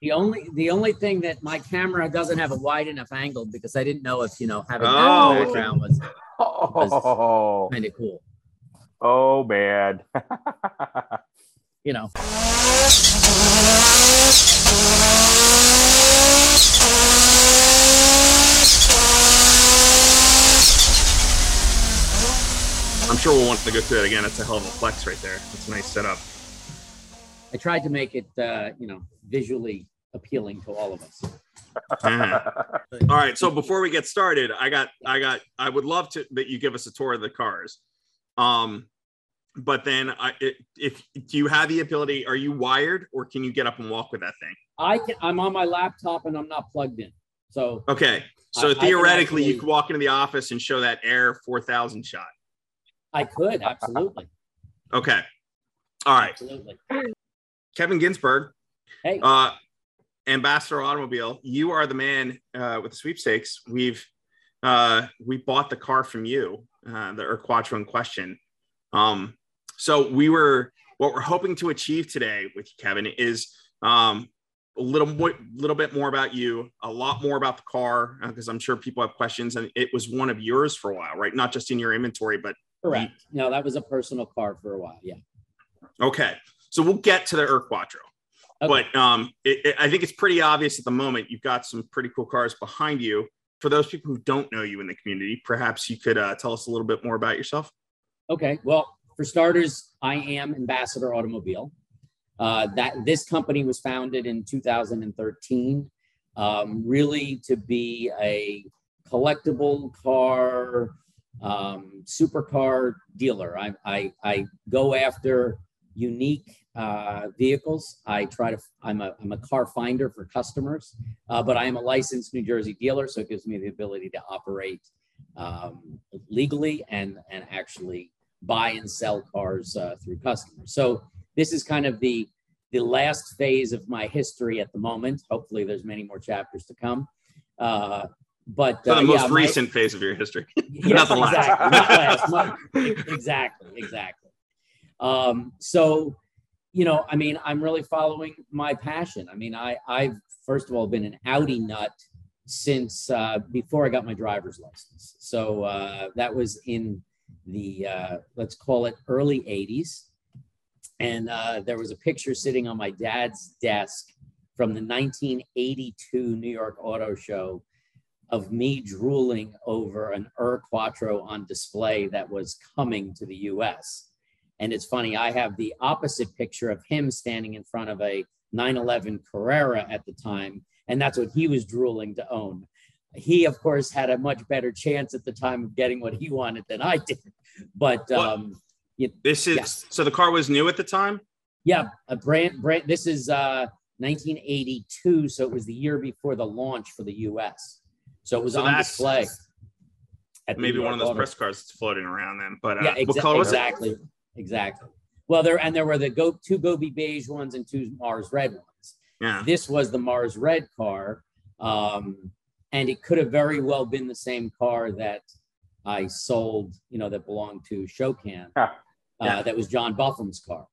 The only thing that my camera doesn't have a wide enough angle, because I didn't know if, you know, having that background was kind of cool. Oh, man. You know. I'm sure we'll want to go through it again. It's a hell of a flex right there. It's a nice setup. I tried to make it, you know, visually appealing to all of us. All right. So before we get started, I would love to that you give us a tour of the cars. But then, if you have the ability, are you wired or can you get up and walk with that thing? I'm on my laptop and I'm not plugged in. So okay. So theoretically, you could walk into the office and show that Air 4000 shot. I could, absolutely. Okay. All right. Absolutely. Kevin Ginsberg. Hey. Ambassador Automobile, you are the man with the sweepstakes. We bought the car from you, the Ur-Quattro in question. So what we're hoping to achieve today with Kevin is a little bit more about you, a lot more about the car, because I'm sure people have questions, and it was one of yours for a while, right? Not just in your inventory, but correct. No, that was a personal car for a while. Yeah. Okay. So we'll get to the Ur-Quattro, okay. But I think it's pretty obvious at the moment. You've got some pretty cool cars behind you. For those people who don't know you in the community, perhaps you could tell us a little bit more about yourself. Okay. Well, for starters, I am Ambassador Automobile. This company was founded in 2013, really to be a collectible car, supercar dealer. I go after unique vehicles. I'm a car finder for customers, but I am a licensed New Jersey dealer, so it gives me the ability to operate legally and actually buy and sell cars through customers. So this is kind of the last phase of my history at the moment. Hopefully, there's many more chapters to come. But so the most recent phase of your history. Yes, not exactly. Not last. Exactly. So, you know, I mean, I'm really following my passion. I mean, I've first of all been an Audi nut since before I got my driver's license. So that was in the let's call it early 80s, and there was a picture sitting on my dad's desk from the 1982 New York Auto Show of me drooling over an Ur-Quattro on display that was coming to the US. And it's funny, I have the opposite picture of him standing in front of a 911 Carrera at the time, and that's what he was drooling to own. He, of course, had a much better chance at the time of getting what he wanted than I did. But so the car was new at the time? Yeah, a brand. This is 1982, so it was the year before the launch for the US. So it was on display. Maybe one of those press cars that's floating around then. But yeah, what color was it? Exactly. Well, there were the two Gobi beige ones and two Mars red ones. Yeah. This was the Mars red car. And it could have very well been the same car that I sold, you know, that belonged to Shokan. Yeah. That was John Buffum's car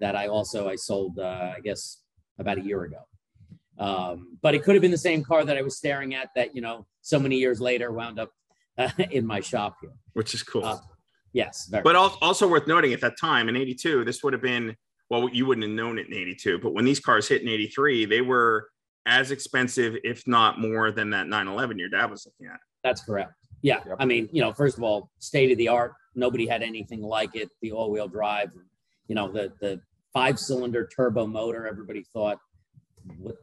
that I sold, I guess, about a year ago. But it could have been the same car that I was staring at that, you know, so many years later wound up in my shop here. Which is cool. Yes. Very but cool. Also worth noting at that time in 82, this would have been, well, you wouldn't have known it in 82, but when these cars hit in 83, they were as expensive, if not more than that 911 your dad was looking at. That's correct. Yeah. Yep. I mean, you know, first of all, state of the art, nobody had anything like it. The all wheel drive, you know, the 5-cylinder turbo motor, everybody thought, what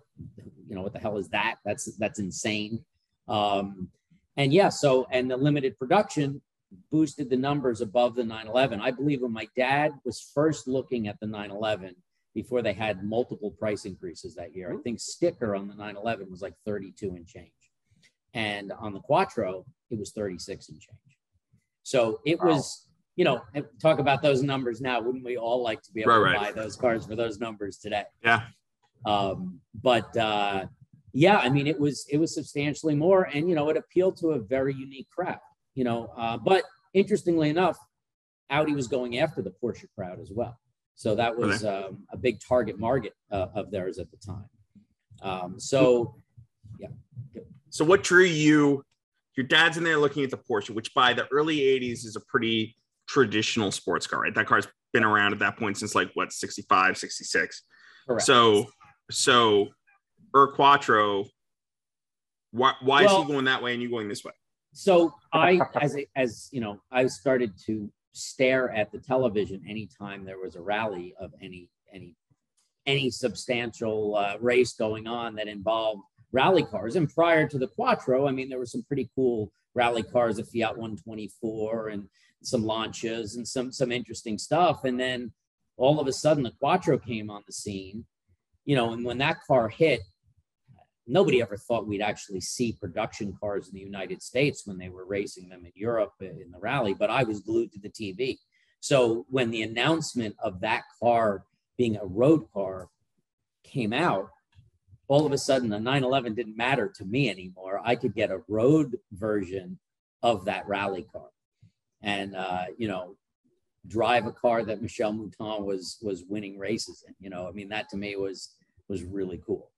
the hell is that? That's insane. And the limited production boosted the numbers above the 911. I believe when my dad was first looking at the 911, before they had multiple price increases that year, I think sticker on the 911 was like 32 and change. And on the Quattro, it was 36 and change. So it was, you know, talk about those numbers now. Wouldn't we all like to be able to buy those cars for those numbers today? Yeah. I mean, it was substantially more, and, you know, it appealed to a very unique crowd, you know, but interestingly enough, Audi was going after the Porsche crowd as well. So that was a big target market of theirs at the time. So what drew you, your dad's in there looking at the Porsche, which by the early 80s is a pretty traditional sports car, right? That car's been around at that point since like what, 65, 66. Correct. So Ur-Quattro, why is he going that way and you going this way? So I, as you know, I started to stare at the television anytime there was a rally of any substantial race going on that involved rally cars. And prior to the Quattro, I mean, there were some pretty cool rally cars, a Fiat 124 and some Lancias and some interesting stuff. And then all of a sudden the Quattro came on the scene, you know, and when that car hit, nobody ever thought we'd actually see production cars in the United States when they were racing them in Europe in the rally, but I was glued to the TV. So when the announcement of that car being a road car came out, all of a sudden the 911 didn't matter to me anymore. I could get a road version of that rally car and, you know, drive a car that Michel Mouton was winning races in. You know, I mean, that to me was really cool.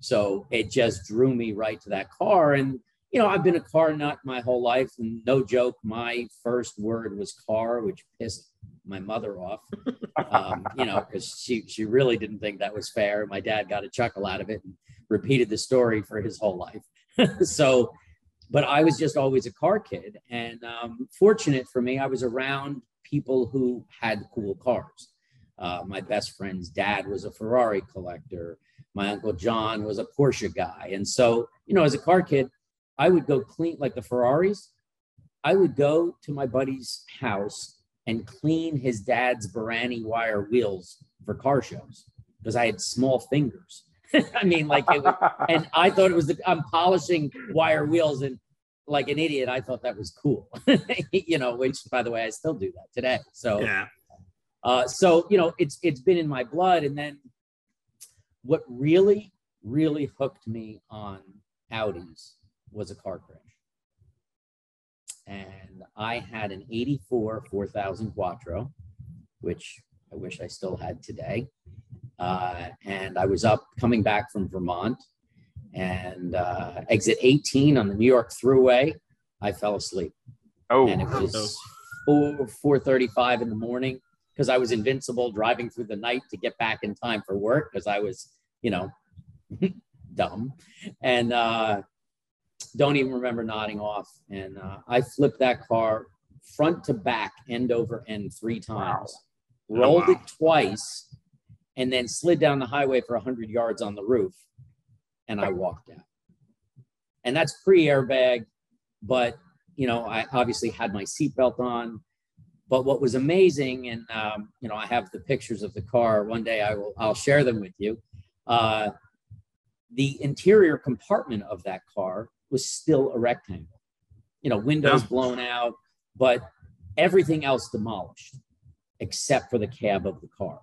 So it just drew me right to that car. And, you know, I've been a car nut my whole life. And no joke, my first word was car, which pissed my mother off, you know, because she really didn't think that was fair. My dad got a chuckle out of it and repeated the story for his whole life. So, but I was just always a car kid. And fortunate for me, I was around people who had cool cars. My best friend's dad was a Ferrari collector. My Uncle John was a Porsche guy. And so, you know, as a car kid, I would go clean, like the Ferraris, I would go to my buddy's house and clean his dad's Barani wire wheels for car shows because I had small fingers. I mean, like, it was, and I thought it was, I'm polishing wire wheels and like an idiot, I thought that was cool, you know, which by the way, I still do that today. So, yeah. So, you know, it's been in my blood. And then what really, really hooked me on Audis was a car crash. And I had an 84 4000 Quattro, which I wish I still had today. And I was up coming back from Vermont and exit 18 on the New York Thruway, I fell asleep. Oh, and it was 4:35 in the morning. Because I was invincible driving through the night to get back in time for work because I was, you know, dumb. And don't even remember nodding off. And I flipped that car front to back, end over end 3 times. Wow. Rolled it twice and then slid down the highway for 100 yards on the roof. And I walked out. And that's pre-airbag. But, you know, I obviously had my seatbelt on. But what was amazing, and you know, I have the pictures of the car. One day I'll share them with you. The interior compartment of that car was still a rectangle. You know, windows blown out, but everything else demolished except for the cab of the car.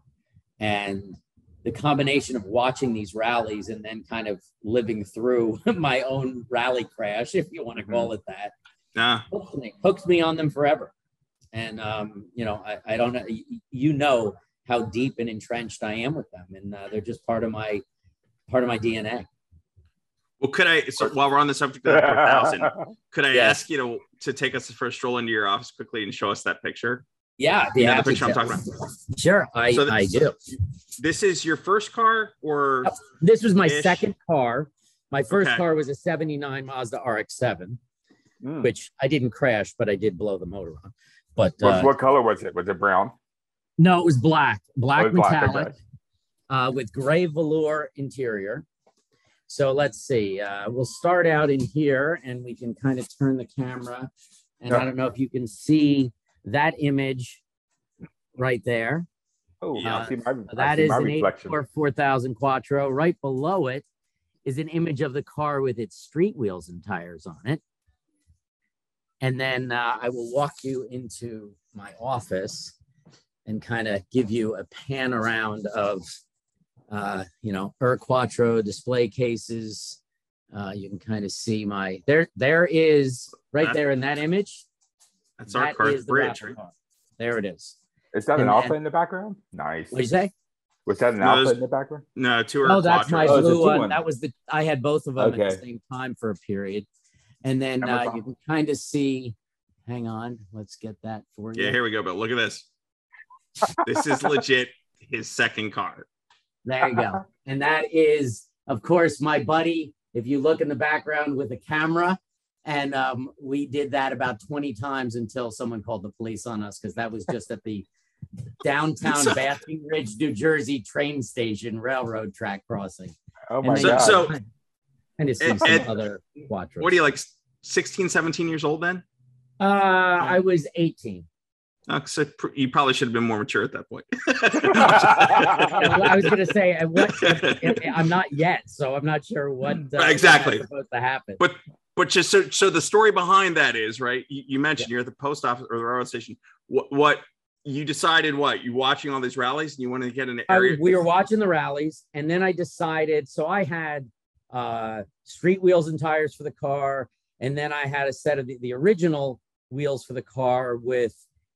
And the combination of watching these rallies and then kind of living through my own rally crash, if you want to call it that, hooked me on them forever. And, you know, I don't know, you know how deep and entrenched I am with them. And they're just part of my DNA. Well, could I, so while we're on the subject of the 4000, could I ask you to take us for a stroll into your office quickly and show us that picture? Yeah. Yeah. The picture I'm talking about. Sure. I do. This is your first car or? This was my second car. My first car was a 79 Mazda RX-7, which I didn't crash, but I did blow the motor on. But what color was it? Was it brown? No, it was black metallic. With gray velour interior. So let's see. We'll start out in here and we can kind of turn the camera. And I don't know if you can see that image right there. Oh, I see my, that is an 84 4000 Quattro. Right below it is an image of the car with its street wheels and tires on it. And then I will walk you into my office and kind of give you a pan around of, you know, Ur-Quattro display cases. You can kind of see my, there is, right there in that image. That's our car's bridge, right? There it is. Is that an Alfa in the background? Nice. What did you say? Was that an Alfa in the background? No, two Ur-Quattro. Oh, that's my blue one. That was the, I had both of them at the same time for a period. And then you can kind of see, hang on, let's get that for you. Yeah, here we go. But look at this. This is legit his second car. There you go. And that is, of course, my buddy. If you look in the background with a camera, and we did that about 20 times until someone called the police on us, because that was just at the downtown Basking Ridge, New Jersey train station railroad track crossing. Oh my God. So and it's some other Quattros. What are you, like 16, 17 years old then? I was 18. So you probably should have been more mature at that point. I was going to say, I'm not yet, so I'm not sure what exactly is supposed to happen. But just so the story behind that is, right, you mentioned you're at the post office or the railroad station. What you decided, you watching all these rallies and you wanted to get an area? We were watching the rallies, and then I decided, so I had street wheels and tires for the car, and then I had a set of the original wheels for the car with,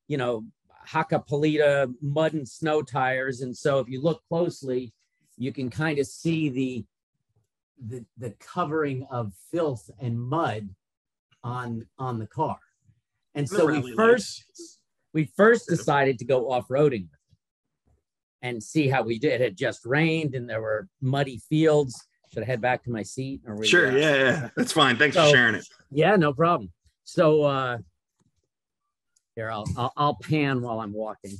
you know, Hakkapelita mud and snow tires. And so if you look closely, you can kind of see the covering of filth and mud on the car. And so we first decided to go off-roading and see how we did. It had just rained and there were muddy fields. Should I head back to my seat? Or sure, yeah, that's fine. Thanks for sharing it. Yeah, no problem. So, here, I'll pan while I'm walking.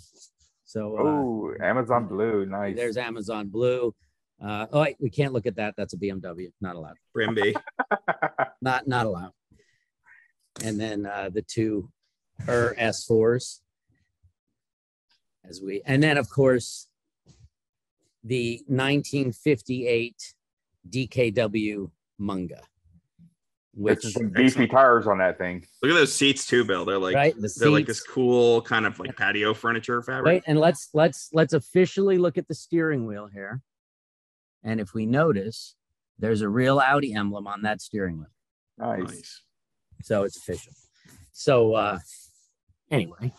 So Amazon Blue, nice. There's Amazon Blue. Wait, we can't look at that. That's a BMW. Not allowed. Brimby. not allowed. And then the two S4s. And then of course the 1958 DKW Munga. Which is some beefy tires on that thing. Look at those seats too, Bill. They're like they're like this cool kind of like patio furniture fabric. Right, and let's officially look at the steering wheel here. And if we notice, there's a real Audi emblem on that steering wheel. Nice. So it's official. So anyway.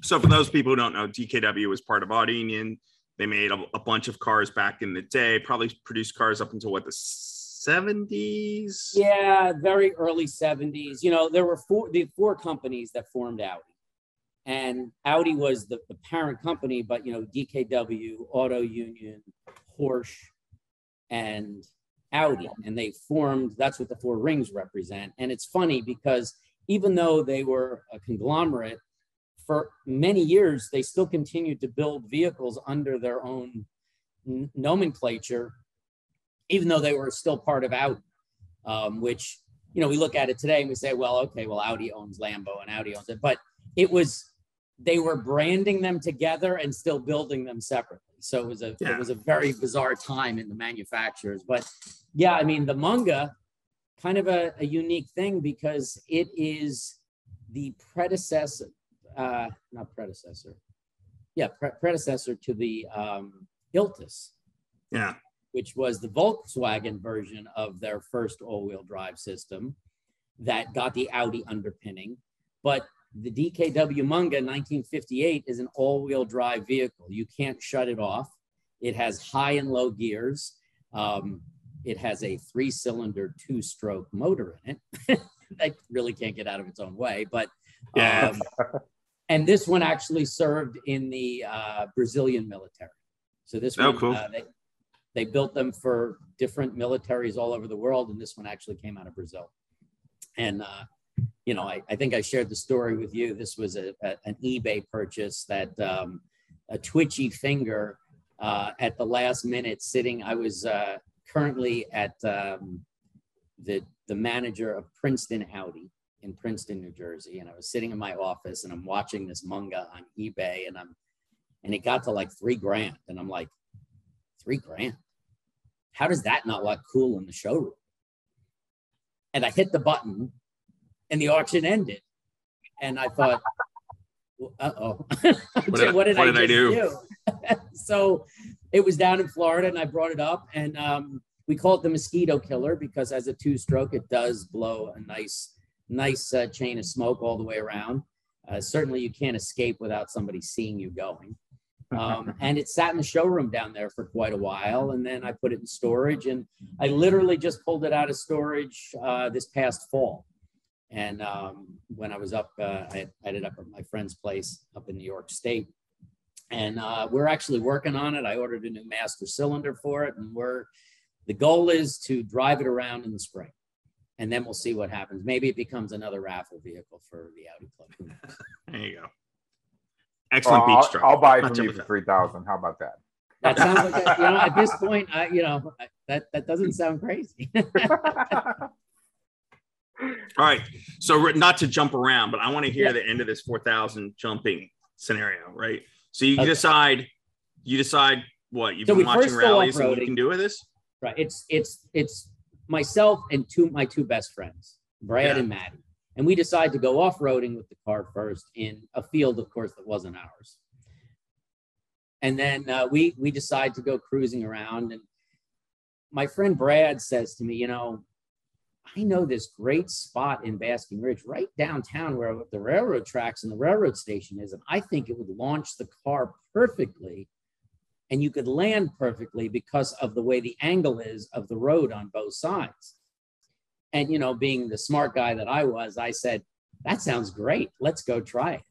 So for those people who don't know, DKW was part of Audi Union. They made a bunch of cars back in the day. Probably produced cars up until what, the 70s? Yeah, very early 70s. You know, there were four companies that formed Audi. And Audi was the parent company, but, you know, DKW, Auto Union, Porsche, and Audi. And they formed, that's what the four rings represent. And it's funny because even though they were a conglomerate, for many years, they still continued to build vehicles under their own nomenclature, even though they were still part of Audi, which, you know, we look at it today and we say, well, okay, well, Audi owns Lambo and Audi owns it. But it was, they were branding them together and still building them separately. So it was a very bizarre time in the manufacturers. But yeah, I mean, the Munga, kind of a unique thing because it is the predecessor, predecessor to the Iltis. Yeah. Which was the Volkswagen version of their first all-wheel drive system that got the Audi underpinning. But the DKW Munga 1958 is an all-wheel drive vehicle. You can't shut it off. It has high and low gears. It has a 3-cylinder, 2-stroke motor in it. That really can't get out of its own way. But and this one actually served in the Brazilian military. So this one, cool. They built them for different militaries all over the world, and this one actually came out of Brazil. And, you know, I think I shared the story with you. This was an eBay purchase that a twitchy finger at the last minute sitting. I was currently at the manager of Princeton Howdy in Princeton, New Jersey, and I was sitting in my office, and I'm watching this Munga on eBay, and it got to like $3,000, and I'm like, $3,000. How does that not look cool in the showroom? And I hit the button and the auction ended. And I thought, well, what did I do? So it was down in Florida and I brought it up, and we call it the mosquito killer because as a 2-stroke, it does blow a nice chain of smoke all the way around. Certainly you can't escape without somebody seeing you going. And it sat in the showroom down there for quite a while. And then I put it in storage, and I literally just pulled it out of storage this past fall. And when I was up, I ended up at my friend's place up in New York State, and we're actually working on it. I ordered a new master cylinder for it, and the goal is to drive it around in the spring, and then we'll see what happens. Maybe it becomes another raffle vehicle for the Audi Club. There you go. Excellent beach truck. I'll buy it from you for $3,000. How about that? That sounds like, at this point, that doesn't sound crazy. All right. So not to jump around, but I want to hear the end of this 4,000 jumping scenario, right? So you decide what you've been watching rallies and what you can do with this. Right. It's myself and my two best friends, Brad and Maddie. And we decide to go off-roading with the car first in a field, of course, that wasn't ours. And then we decide to go cruising around. And my friend Brad says to me, I know this great spot in Basking Ridge, right downtown where the railroad tracks and the railroad station is. And I think it would launch the car perfectly, and you could land perfectly because of the way the angle is of the road on both sides. And, being the smart guy that I was, I said, that sounds great. Let's go try it.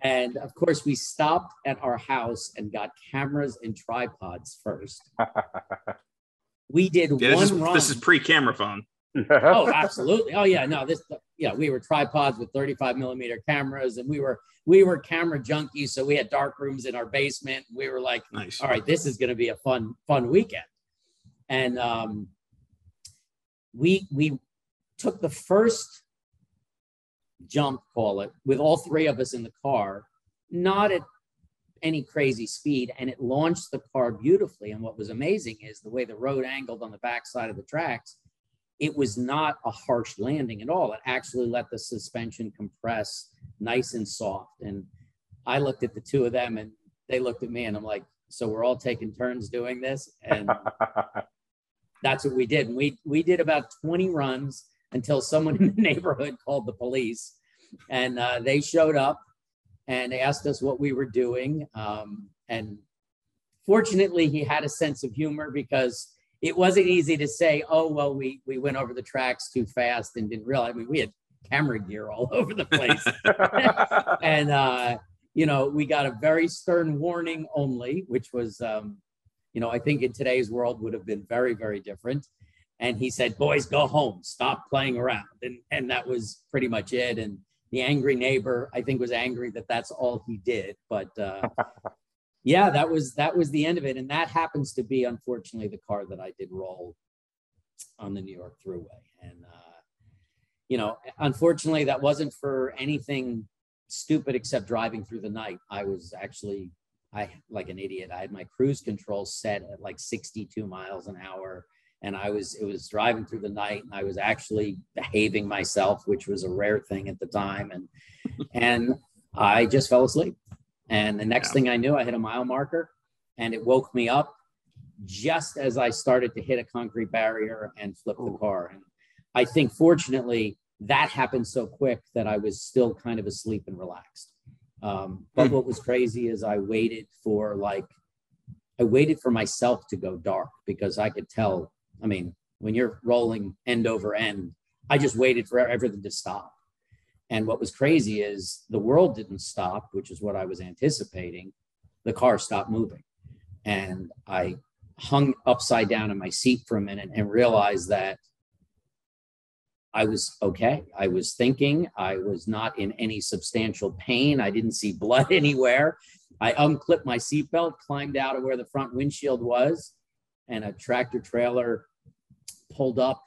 And of course, we stopped at our house and got cameras and tripods first. We did one run. This is pre-camera phone. Oh, absolutely. Oh, yeah. No, we were tripods with 35mm cameras, and we were camera junkies. So we had dark rooms in our basement. We were like, nice. All right, this is going to be a fun weekend. And we took the first jump, call it, with all three of us in the car, not at any crazy speed, and it launched the car beautifully. And what was amazing is the way the road angled on the backside of the tracks. It was not a harsh landing at all. It actually let the suspension compress nice and soft. And I looked at the two of them, and they looked at me, and I'm like, so we're all taking turns doing this? And that's what we did. And we did about 20 runs until someone in the neighborhood called the police, and they showed up and asked us what we were doing. And fortunately, he had a sense of humor, because it wasn't easy to say, oh, well, we went over the tracks too fast and didn't realize. I mean, we had camera gear all over the place. And, we got a very stern warning only, which was, I think in today's world would have been very, very different. And he said, boys, go home, stop playing around. And that was pretty much it. And the angry neighbor, I think, was angry that that's all he did. But yeah, that was the end of it. And that happens to be, unfortunately, the car that I did roll on the New York Thruway. And, unfortunately, that wasn't for anything stupid except driving through the night. I was actually, like an idiot, I had my cruise control set at like 62 miles an hour. And it was driving through the night, and I was actually behaving myself, which was a rare thing at the time. And I just fell asleep. And the next thing I knew, I hit a mile marker, and it woke me up just as I started to hit a concrete barrier and flip the car. And I think, fortunately, that happened so quick that I was still kind of asleep and relaxed. But what was crazy is I waited for myself to go dark, because I could tell, I mean, when you're rolling end over end, I just waited for everything to stop. And what was crazy is the world didn't stop, which is what I was anticipating. The car stopped moving. And I hung upside down in my seat for a minute and realized that I was okay. I was thinking. I was not in any substantial pain. I didn't see blood anywhere. I unclipped my seatbelt, climbed out of where the front windshield was, and a tractor trailer pulled up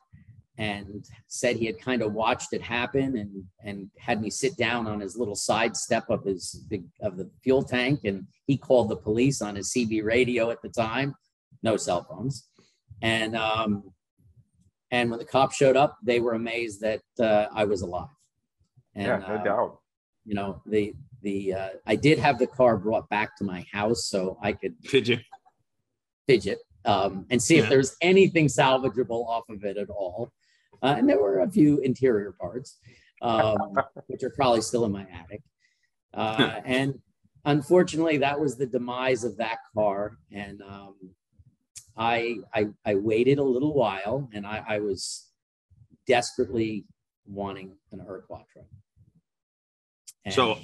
and said he had kind of watched it happen and had me sit down on his little side step of his the fuel tank. And he called the police on his CB radio at the time, no cell phones. And when the cops showed up, they were amazed that I was alive. And, no doubt. I did have the car brought back to my house so I could fidget and see if there's anything salvageable off of it at all. And there were a few interior parts, which are probably still in my attic. And unfortunately, that was the demise of that car. And I waited a little while, and I was desperately wanting an Ur-Quattro. So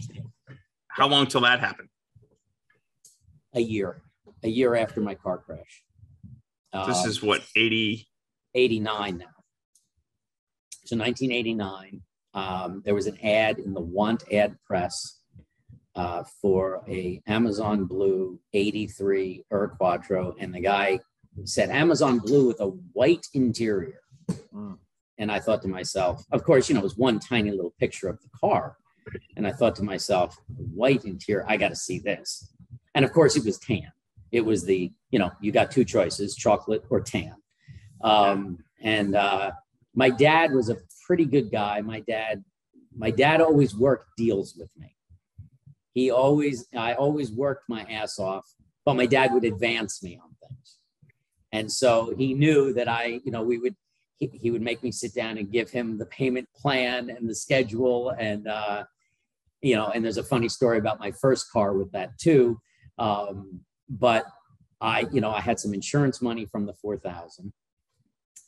how long till that happened? A year after my car crash. This is what, 80? 89 now. So 1989, there was an ad in the Want Ad Press for a Amazon Blue 83 Ur-Quattro, and the guy said Amazon Blue with a white interior. Mm. And I thought to myself, of course, you know, it was one tiny little picture of the car. And I thought to myself, white interior, I got to see this. And of course, it was tan. It was the, you know, you got two choices, chocolate or tan. My dad was a pretty good guy. My dad always worked deals with me. I always worked my ass off, but my dad would advance me on things. And so he knew that he would make me sit down and give him the payment plan and the schedule. And, and there's a funny story about my first car with that too. But I had some insurance money from the 4,000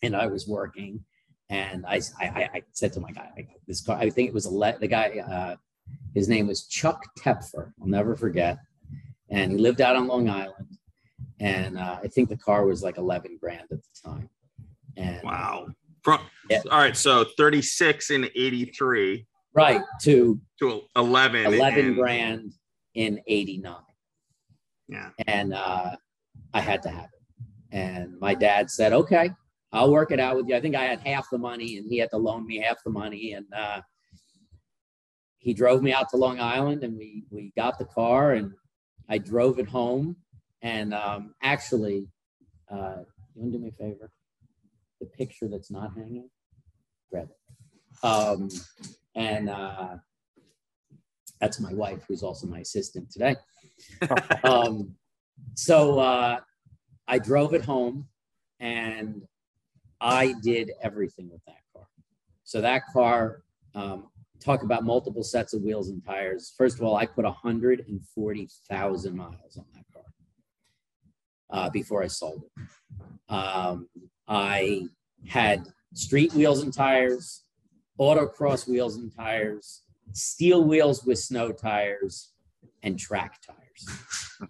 and I was working, and I said to my guy, this car, I think it was the guy, his name was Chuck Tepfer. I'll never forget. And he lived out on Long Island. And I think the car was like 11 grand at the time. And, wow. Yeah. All right. So 36 in 83. Right. To 11 grand in 89. Yeah. And I had to have it. And my dad said, okay, I'll work it out with you. I think I had half the money and he had to loan me half the money. And he drove me out to Long Island, and we got the car and I drove it home. And you want to do me a favor? The picture that's not hanging, grab it. That's my wife, who's also my assistant today. So I drove it home, and I did everything with that car. So that car, talk about multiple sets of wheels and tires. First of all, I put 140,000 miles on that car before I sold it. I had street wheels and tires, autocross wheels and tires, steel wheels with snow tires, and track tires,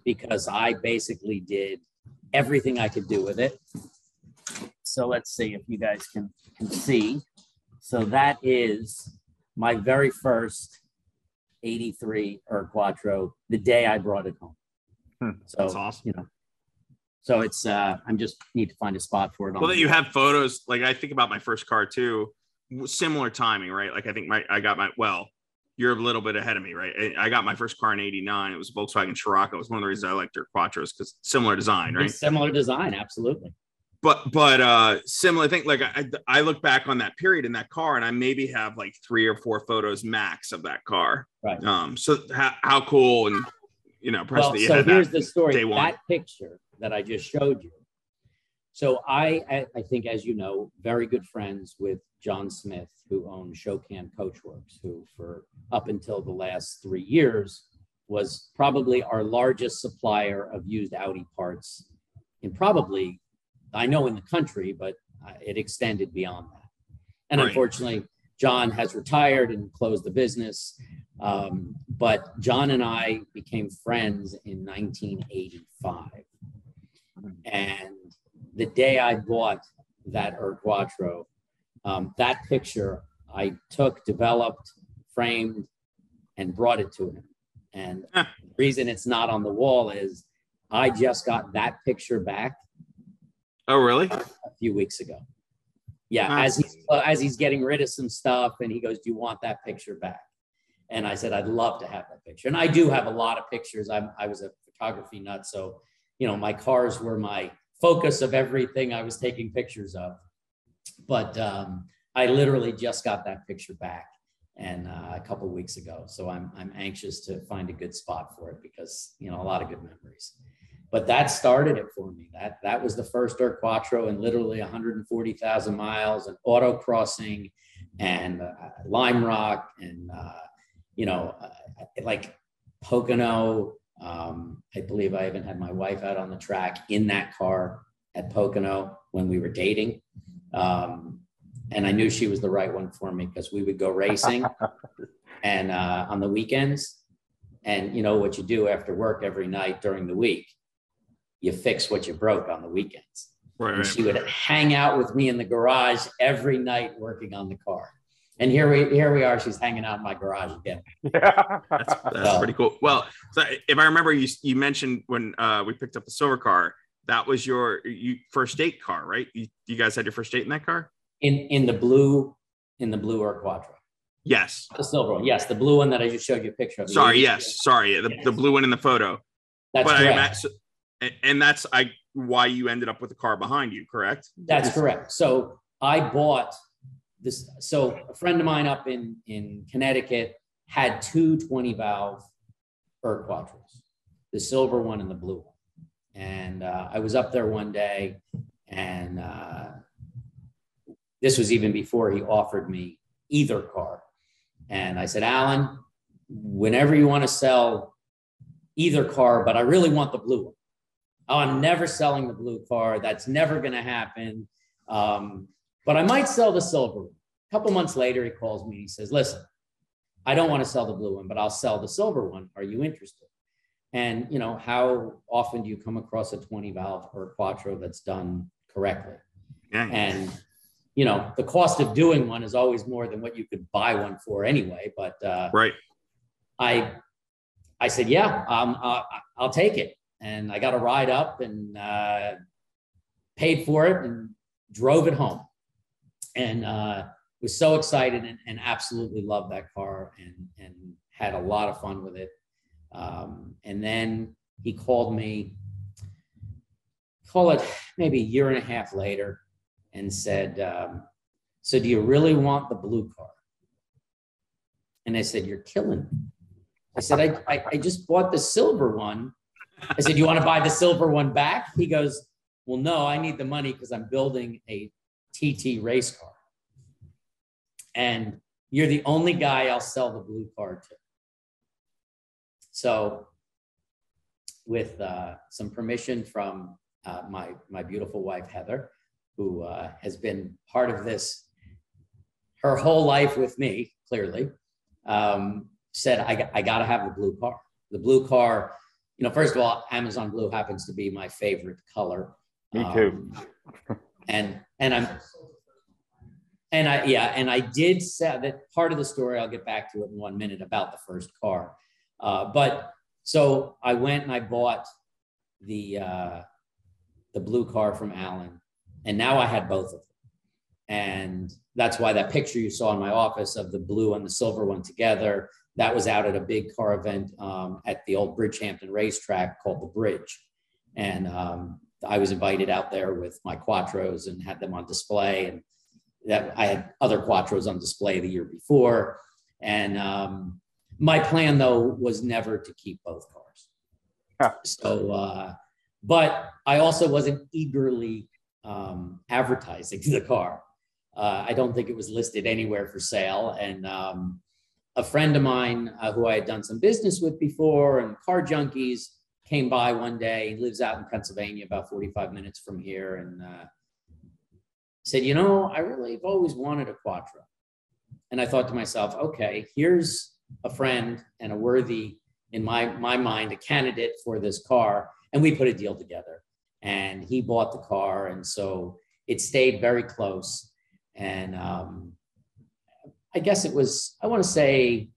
because I basically did everything I could do with it. So let's see if you guys can see. So that is my very first 83 Ur-Quattro, the day I brought it home. So that's awesome. So it's, I'm just need to find a spot for it. Well, that you have photos. Like, I think about my first car too, similar timing, right? Like, I think you're a little bit ahead of me, right? I got my first car in 89. It was a Volkswagen Scirocco. It was one of the reasons I liked their Quattros, because similar design, right? It's similar design. Absolutely. But similar thing. Like, I look back on that period in that car, and I maybe have like 3 or 4 photos max of that car. Right. So how cool. And, so here's the story. That picture that I just showed you. So I think, as you know, very good friends with John Smith, who owned Shokan Coachworks, who for up until the last 3 years was probably our largest supplier of used Audi parts, and probably, I know, in the country, but it extended beyond that. And right. Unfortunately, John has retired and closed the business. But John and I became friends in 1985. And the day I bought that Ur-Quattro, that picture I took, developed, framed, and brought it to him. And the reason it's not on the wall is I just got that picture back. Oh, really? A few weeks ago. Yeah, as he's getting rid of some stuff, and he goes, "Do you want that picture back?" And I said, "I'd love to have that picture." And I do have a lot of pictures. I was a photography nut, so my cars were my focus of everything I was taking pictures of. But I literally just got that picture back, and a couple of weeks ago. So I'm anxious to find a good spot for it, because a lot of good memories. But that started it for me. That was the first Ur-Quattro, and literally 140,000 miles, and auto crossing, and Lime Rock, and Pocono. I believe I even had my wife out on the track in that car at Pocono when we were dating. And I knew she was the right one for me because we would go racing and on the weekends. And you know what you do after work every night during the week, you fix what you broke on the weekends. Right, and she would hang out with me in the garage every night working on the car. And here we are. She's hanging out in my garage again. Yeah. That's pretty cool. Well, so if I remember, you mentioned when we picked up the silver car, that was your first date car, right? You guys had your first date in that car? In the blue Ur-Quattro. Yes. The silver one. Yes, the blue one that I just showed you a picture of. Sorry. Yes. Sorry. The blue one in the photo. That's correct. And that's why you ended up with the car behind you, correct? That's correct. So I bought this. So a friend of mine up in Connecticut had two 20-valve Ur-Quattros, the silver one and the blue one. And I was up there one day, and this was even before he offered me either car. And I said, Alan, whenever you want to sell either car, but I really want the blue one. Oh, I'm never selling the blue car. That's never going to happen. But I might sell the silver one. A couple months later, he calls me. He says, listen, I don't want to sell the blue one, but I'll sell the silver one. Are you interested? And, you know, how often do you come across a 20-valve or Quattro that's done correctly? Nice. And, you know, the cost of doing one is always more than what you could buy one for anyway. But right. I said, yeah, I'll take it. And I got a ride up and paid for it and drove it home, and was so excited and absolutely loved that car and had a lot of fun with it. And then he called me, call it maybe a year and a half later, and said, so do you really want the blue car? And I said, you're killing me. I said, I just bought the silver one. I said, you want to buy the silver one back? He goes, well, no, I need the money because I'm building a TT race car. And you're the only guy I'll sell the blue car to. So with some permission from my beautiful wife, Heather, who has been part of this her whole life with me, clearly, said, I got to have the blue car. The blue car. You know, first of all, Amazon blue happens to be my favorite color. Me too. And I did say that part of the story, I'll get back to it in 1 minute about the first car. But so I went and I bought the blue car from Alan, and now I had both of them. And that's why that picture you saw in my office of the blue and the silver one together, that was out at a big car event at the old Bridgehampton racetrack called The Bridge. And I was invited out there with my Quattros and had them on display. And that I had other Quattros on display the year before. And my plan, though, was never to keep both cars. Huh. So, but I also wasn't eagerly advertising the car. I don't think it was listed anywhere for sale. And a friend of mine who I had done some business with before and Car Junkies came by one day. He lives out in Pennsylvania, about 45 minutes from here. And said, you know, I really have always wanted a Quattro. And I thought to myself, okay, here's a friend and a worthy, in my mind, a candidate for this car. And we put a deal together. And he bought the car. And so it stayed very close. And I guess it was, I want to say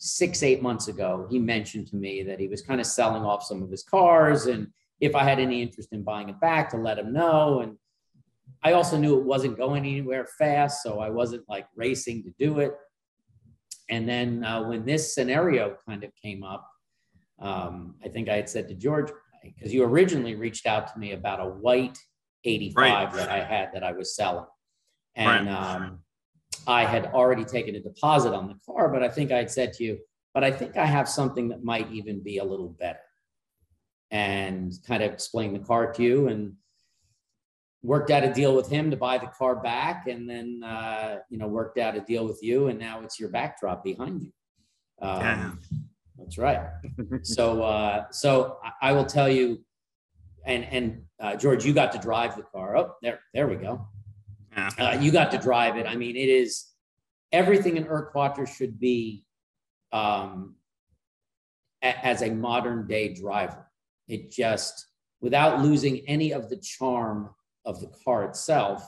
6-8 months ago, he mentioned to me that he was kind of selling off some of his cars. And if I had any interest in buying it back, to let him know. And I also knew it wasn't going anywhere fast. So I wasn't like racing to do it. And then when this scenario kind of came up, I think I had said to George, because you originally reached out to me about a white 85 right. that I had that I was selling. And I had already taken a deposit on the car, but I think I had said to you, but I think I have something that might even be a little better, and kind of explained the car to you and worked out a deal with him to buy the car back. And then, worked out a deal with you, and now it's your backdrop behind you. That's right. So I will tell you, and George, you got to drive the car. Oh, there we go. You got to drive it. I mean, it is everything in Ur-Quattro should be as a modern day driver. It just, without losing any of the charm of the car itself,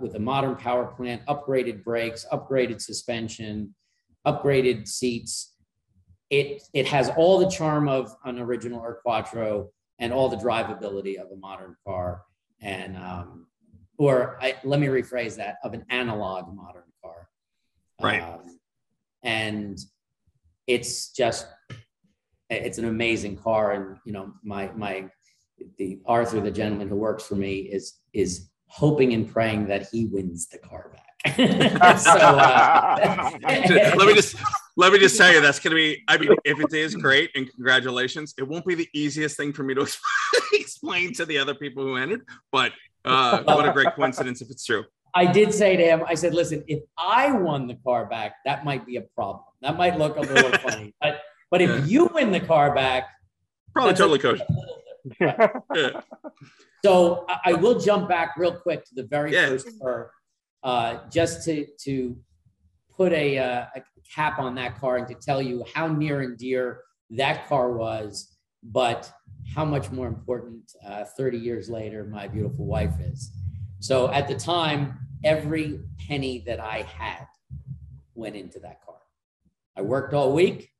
with a modern power plant, upgraded brakes, upgraded suspension, upgraded seats, it has all the charm of an original Ur-Quattro and all the drivability of a modern car. And let me rephrase that, of an analog modern car. Right. And it's just, it's an amazing car. And, you know, the Arthur, the gentleman who works for me, is hoping and praying that he wins the car back. Let me just tell you, that's going to be, I mean, if it is, great, and congratulations. It won't be the easiest thing for me to explain to the other people who entered, but what a great coincidence if it's true. I did say to him, I said, listen, if I won the car back, that might be a problem. That might look a little funny, but if you win the car back, probably totally kosher. Yeah. So I will jump back real quick to the very first car, just to put a cap on that car and to tell you how near and dear that car was, but how much more important 30 years later my beautiful wife is. So at the time, every penny that I had went into that car. I worked all week.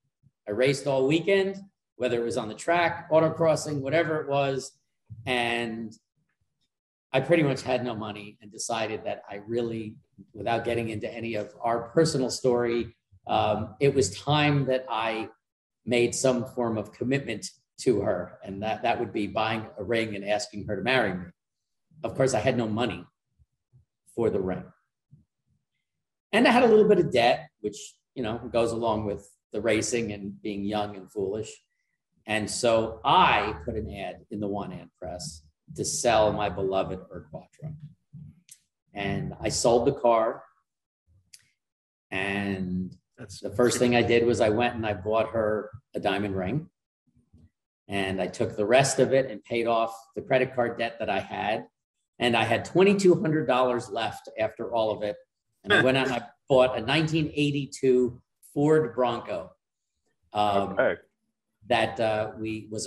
I raced all weekend, whether it was on the track, autocrossing, whatever it was. And I pretty much had no money and decided that I really, without getting into any of our personal story, it was time that I made some form of commitment to her. And that would be buying a ring and asking her to marry me. Of course, I had no money for the ring. And I had a little bit of debt, which, you know, goes along with the racing and being young and foolish. And so I put an ad in the one-hand press to sell my beloved Ur-Quattro. And I sold the car. And the first thing I did was I went and I bought her a diamond ring. And I took the rest of it and paid off the credit card debt that I had. And I had $2,200 left after all of it. And I went out and I bought a 1982 Ford Bronco. That was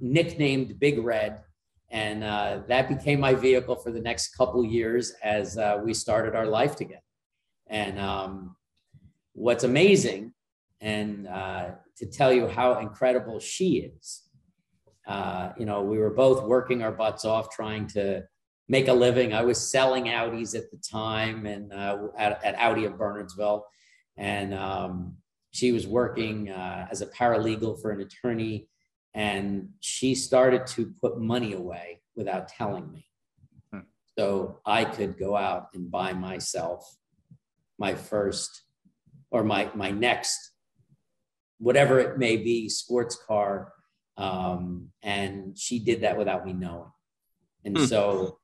nicknamed Big Red, and that became my vehicle for the next couple years as we started our life together. And what's amazing, and to tell you how incredible she is, you know, we were both working our butts off trying to make a living. I was selling Audis at the time, and at Audi of Bernardsville, and she was working as a paralegal for an attorney, and she started to put money away without telling me. So I could go out and buy myself my first, or my next, whatever it may be, sports car. And she did that without me knowing. And so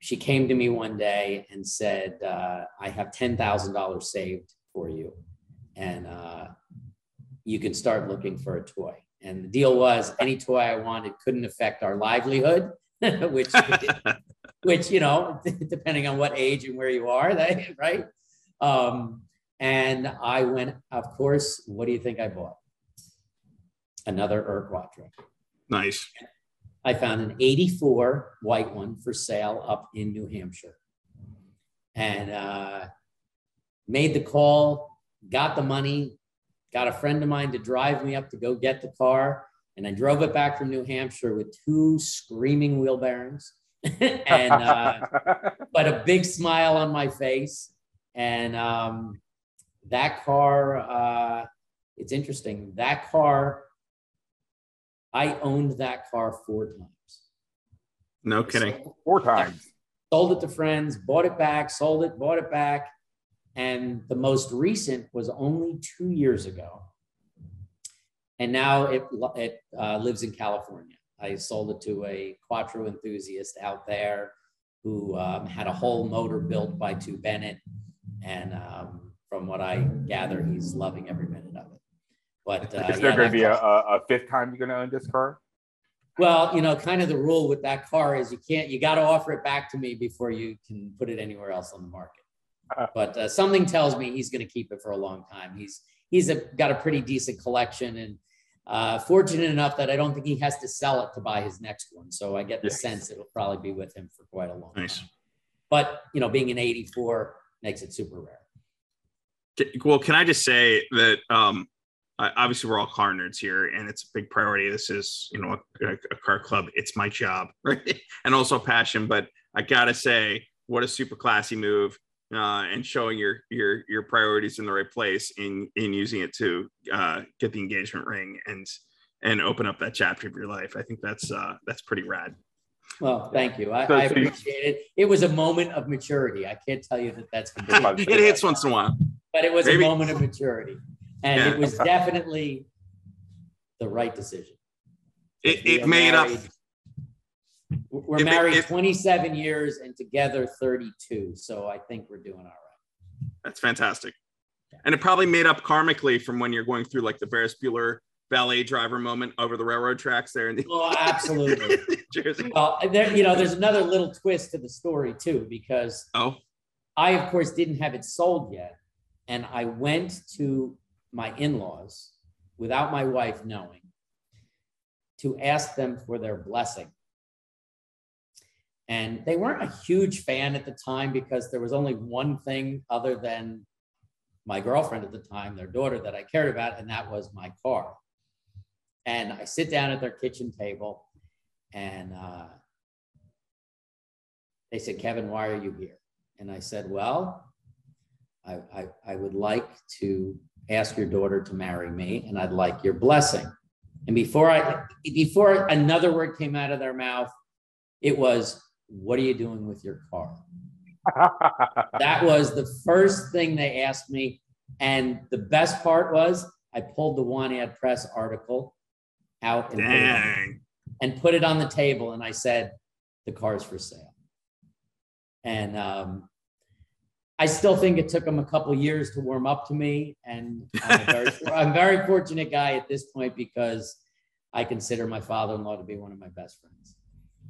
she came to me one day and said, I have $10,000 saved for you. And you can start looking for a toy. And the deal was, any toy I wanted couldn't affect our livelihood, which you know, depending on what age and where you are, right? And I went, of course, what do you think I bought? Another Ur-Quattro. Nice. I found an 84 white one for sale up in New Hampshire. And made the call, got the money, got a friend of mine to drive me up to go get the car. And I drove it back from New Hampshire with two screaming wheel bearings, and but a big smile on my face. And that car, it's interesting. That car, I owned that car 4 times. No kidding. Sold, 4 times. Sold it to friends, bought it back, sold it, bought it back. And the most recent was only 2 years ago. And now it lives in California. I sold it to a Quattro enthusiast out there who had a whole motor built by 2 Bennett. And from what I gather, he's loving every minute of it. But is there going to be a fifth time you're going to own this car? Well, you know, kind of the rule with that car is you got to offer it back to me before you can put it anywhere else on the market. But something tells me he's going to keep it for a long time. He's got a pretty decent collection, and fortunate enough that I don't think he has to sell it to buy his next one. So I get the sense it'll probably be with him for quite a long time. But, you know, being an 84 makes it super rare. Well, can I just say that obviously we're all car nerds here, and it's a big priority. This is, you know, a car club. It's my job, right? And also passion. But I got to say, what a super classy move. And showing your priorities in the right place in using it to get the engagement ring and open up that chapter of your life. I think that's pretty rad. Well, thank you. I appreciate it. It was a moment of maturity. I can't tell you that's it hits once in a while. But it was a moment of maturity, and it was definitely the right decision. It made up. We're married 27 years and together 32. So I think we're doing all right. That's fantastic. Yeah. And it probably made up karmically from when you're going through like the Ferris Bueller ballet driver moment over the railroad tracks there. Well, absolutely. New Jersey. Well, you know, there's another little twist to the story too, because I, of course, didn't have it sold yet. And I went to my in-laws without my wife knowing to ask them for their blessing. And they weren't a huge fan at the time because there was only one thing other than my girlfriend at the time, their daughter, that I cared about, and that was my car. And I sit down at their kitchen table and they said, "Kevin, why are you here?" And I said, "Well, I would like to ask your daughter to marry me, and I'd like your blessing." And before another word came out of their mouth, it was, "What are you doing with your car?" That was the first thing they asked me. And the best part was I pulled the One Ad Press article out and put it on the table. And I said, "The car's for sale." And I still think it took them a couple years to warm up to me. And I'm a very fortunate guy at this point because I consider my father-in-law to be one of my best friends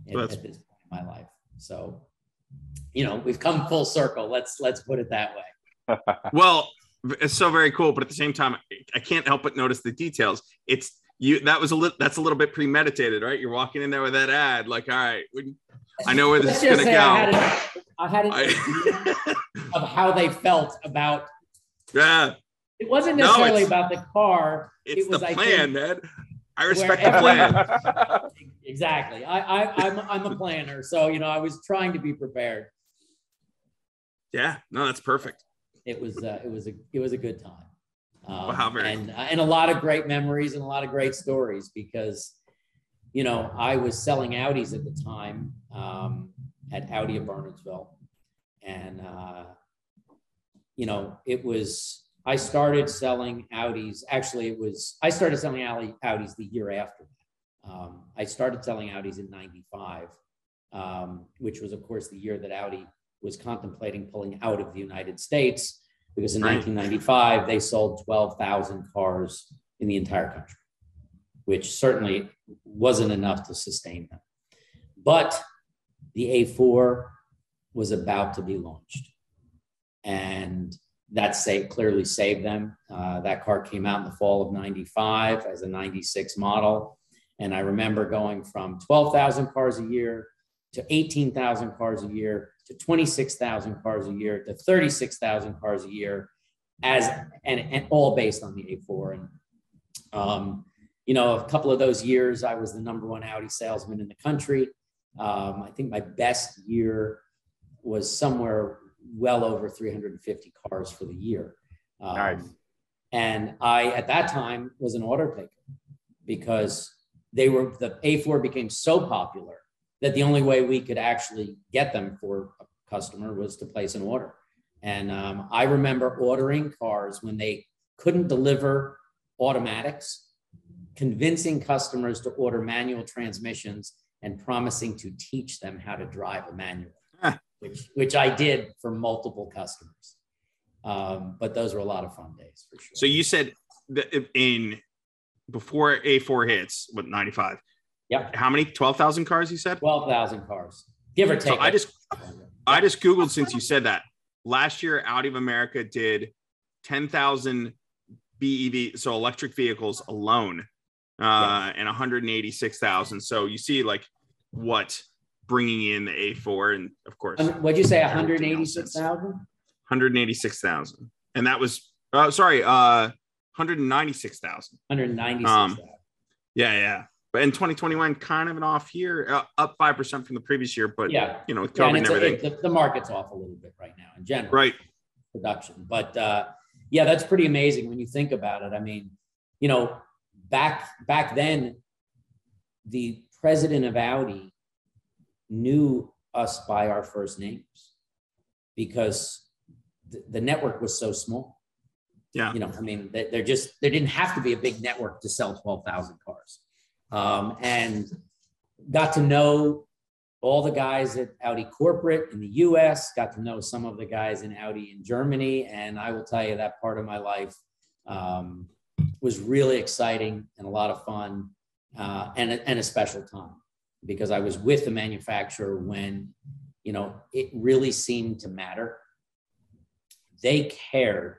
at this point in my life. So, you know, we've come full circle. Let's put it that way. Well, it's so very cool, but at the same time, I can't help but notice the details. It's you. That was that's a little bit premeditated, right? You're walking in there with that ad, like, all right, I know where this is going to go. I had an idea of how they felt about. Yeah. It wasn't necessarily about the car. It's it was, the plan, man. I respect the plan. Exactly. I'm a planner. So, you know, I was trying to be prepared. Yeah, no, that's perfect. It was a good time. Wow, and a lot of great memories and a lot of great stories because, you know, I was selling Audis at the time at Audi of Bernardsville. And, you know, I started selling Audis. Actually, I started selling Audis the year after. I started selling Audis in 95, which was, of course, the year that Audi was contemplating pulling out of the United States, because in 1995, they sold 12,000 cars in the entire country, which certainly wasn't enough to sustain them. But the A4 was about to be launched. And that clearly saved them. That car came out in the fall of 95 as a 96 model. And I remember going from 12,000 cars a year to 18,000 cars a year to 26,000 cars a year to 36,000 cars a year, and all based on the A4. And you know, a couple of those years, I was the #1 Audi salesman in the country. I think my best year was somewhere well over 350 cars for the year. Nice. And I, at that time, was an order taker because the A4 became so popular that the only way we could actually get them for a customer was to place an order. And I remember ordering cars when they couldn't deliver automatics, convincing customers to order manual transmissions and promising to teach them how to drive a manual, which I did for multiple customers. But those were a lot of fun days for sure. So you said that in before A4 hits with 95. Yeah. How many? 12,000 cars, you said? 12,000 cars, give or take. So I just Googled since you said that. Last year, Audi of America did 10,000 BEV, so electric vehicles alone, and 186,000. So you see, like, what bringing in the A4, and of course, what'd you say, 186,000? 186,000, and that was 196,000. 196,000. Yeah. But in 2021, kind of an off year, up 5% from the previous year. But you know, with COVID and everything, the market's off a little bit right now in general, right? Production, but yeah, that's pretty amazing when you think about it. I mean, you know, back then, the president of Audi knew us by our first names because the network was so small. Yeah, you know, I mean, there didn't have to be a big network to sell 12,000 cars. And got to know all the guys at Audi Corporate in the US, got to know some of the guys in Audi in Germany. And I will tell you that part of my life was really exciting and a lot of fun and a special time because I was with the manufacturer when, you know, it really seemed to matter. They cared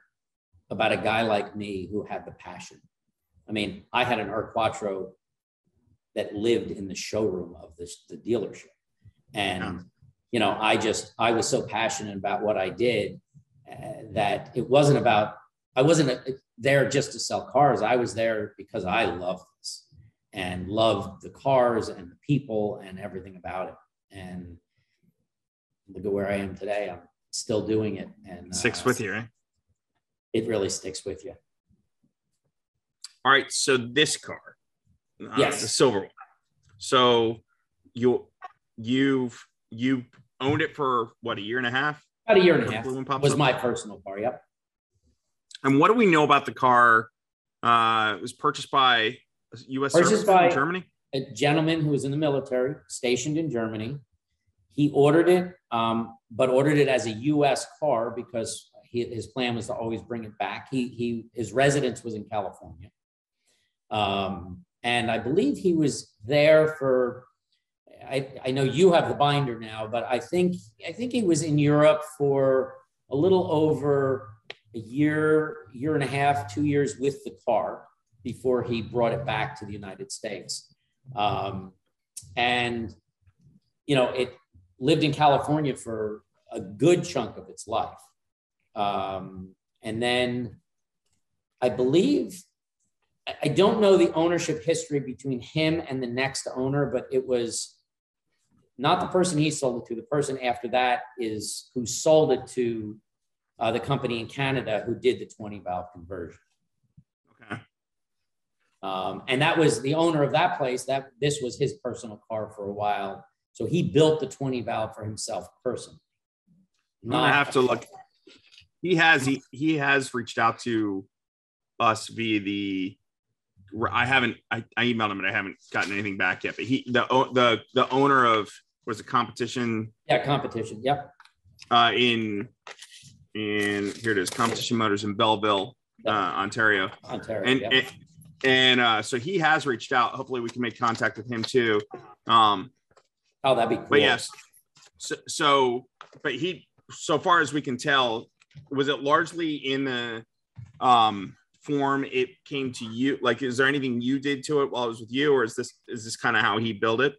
about a guy like me who had the passion. I mean, I had an Ur-Quattro that lived in the showroom of the dealership. And, you know, I was so passionate about what I did that it wasn't about, I wasn't there just to sell cars. I was there because I loved this and loved the cars and the people and everything about it. And look at where I am today. I'm still doing it. And sticks with you, right? It really sticks with you. All right, so this car. Yes, the silver one. So you've owned it for what, a year and a half? About a year and a half was my personal car. Yep. And what do we know about the car? It was purchased by a U.S. service in Germany. A gentleman who was in the military, stationed in Germany. He ordered it, but ordered it as a U.S. car because his plan was to always bring it back. His residence was in California. And I believe he was there for, I know you have the binder now, but I think he was in Europe for a little over a year, year and a half, 2 years with the car before he brought it back to the United States. And, you know, it lived in California for a good chunk of its life. And then I believe, I don't know the ownership history between him and the next owner, but it was not the person he sold it to. The person after that is who sold it to the company in Canada who did the 20-valve conversion. Okay. And that was the owner of that place. This was his personal car for a while. So he built the 20-valve for himself personally. I have to look. He has reached out to us via the... I emailed him and I haven't gotten anything back yet, but the owner of, was it Competition? Yeah. Competition. Yep. In here it is, Competition Motors in Belleville, Ontario. So he has reached out. Hopefully we can make contact with him too. Oh, that'd be cool. But yes. So, but he, so far as we can tell, was it largely in the, form it came to you? Like, is there anything you did to it while it was with you, or is this kind of how he built it?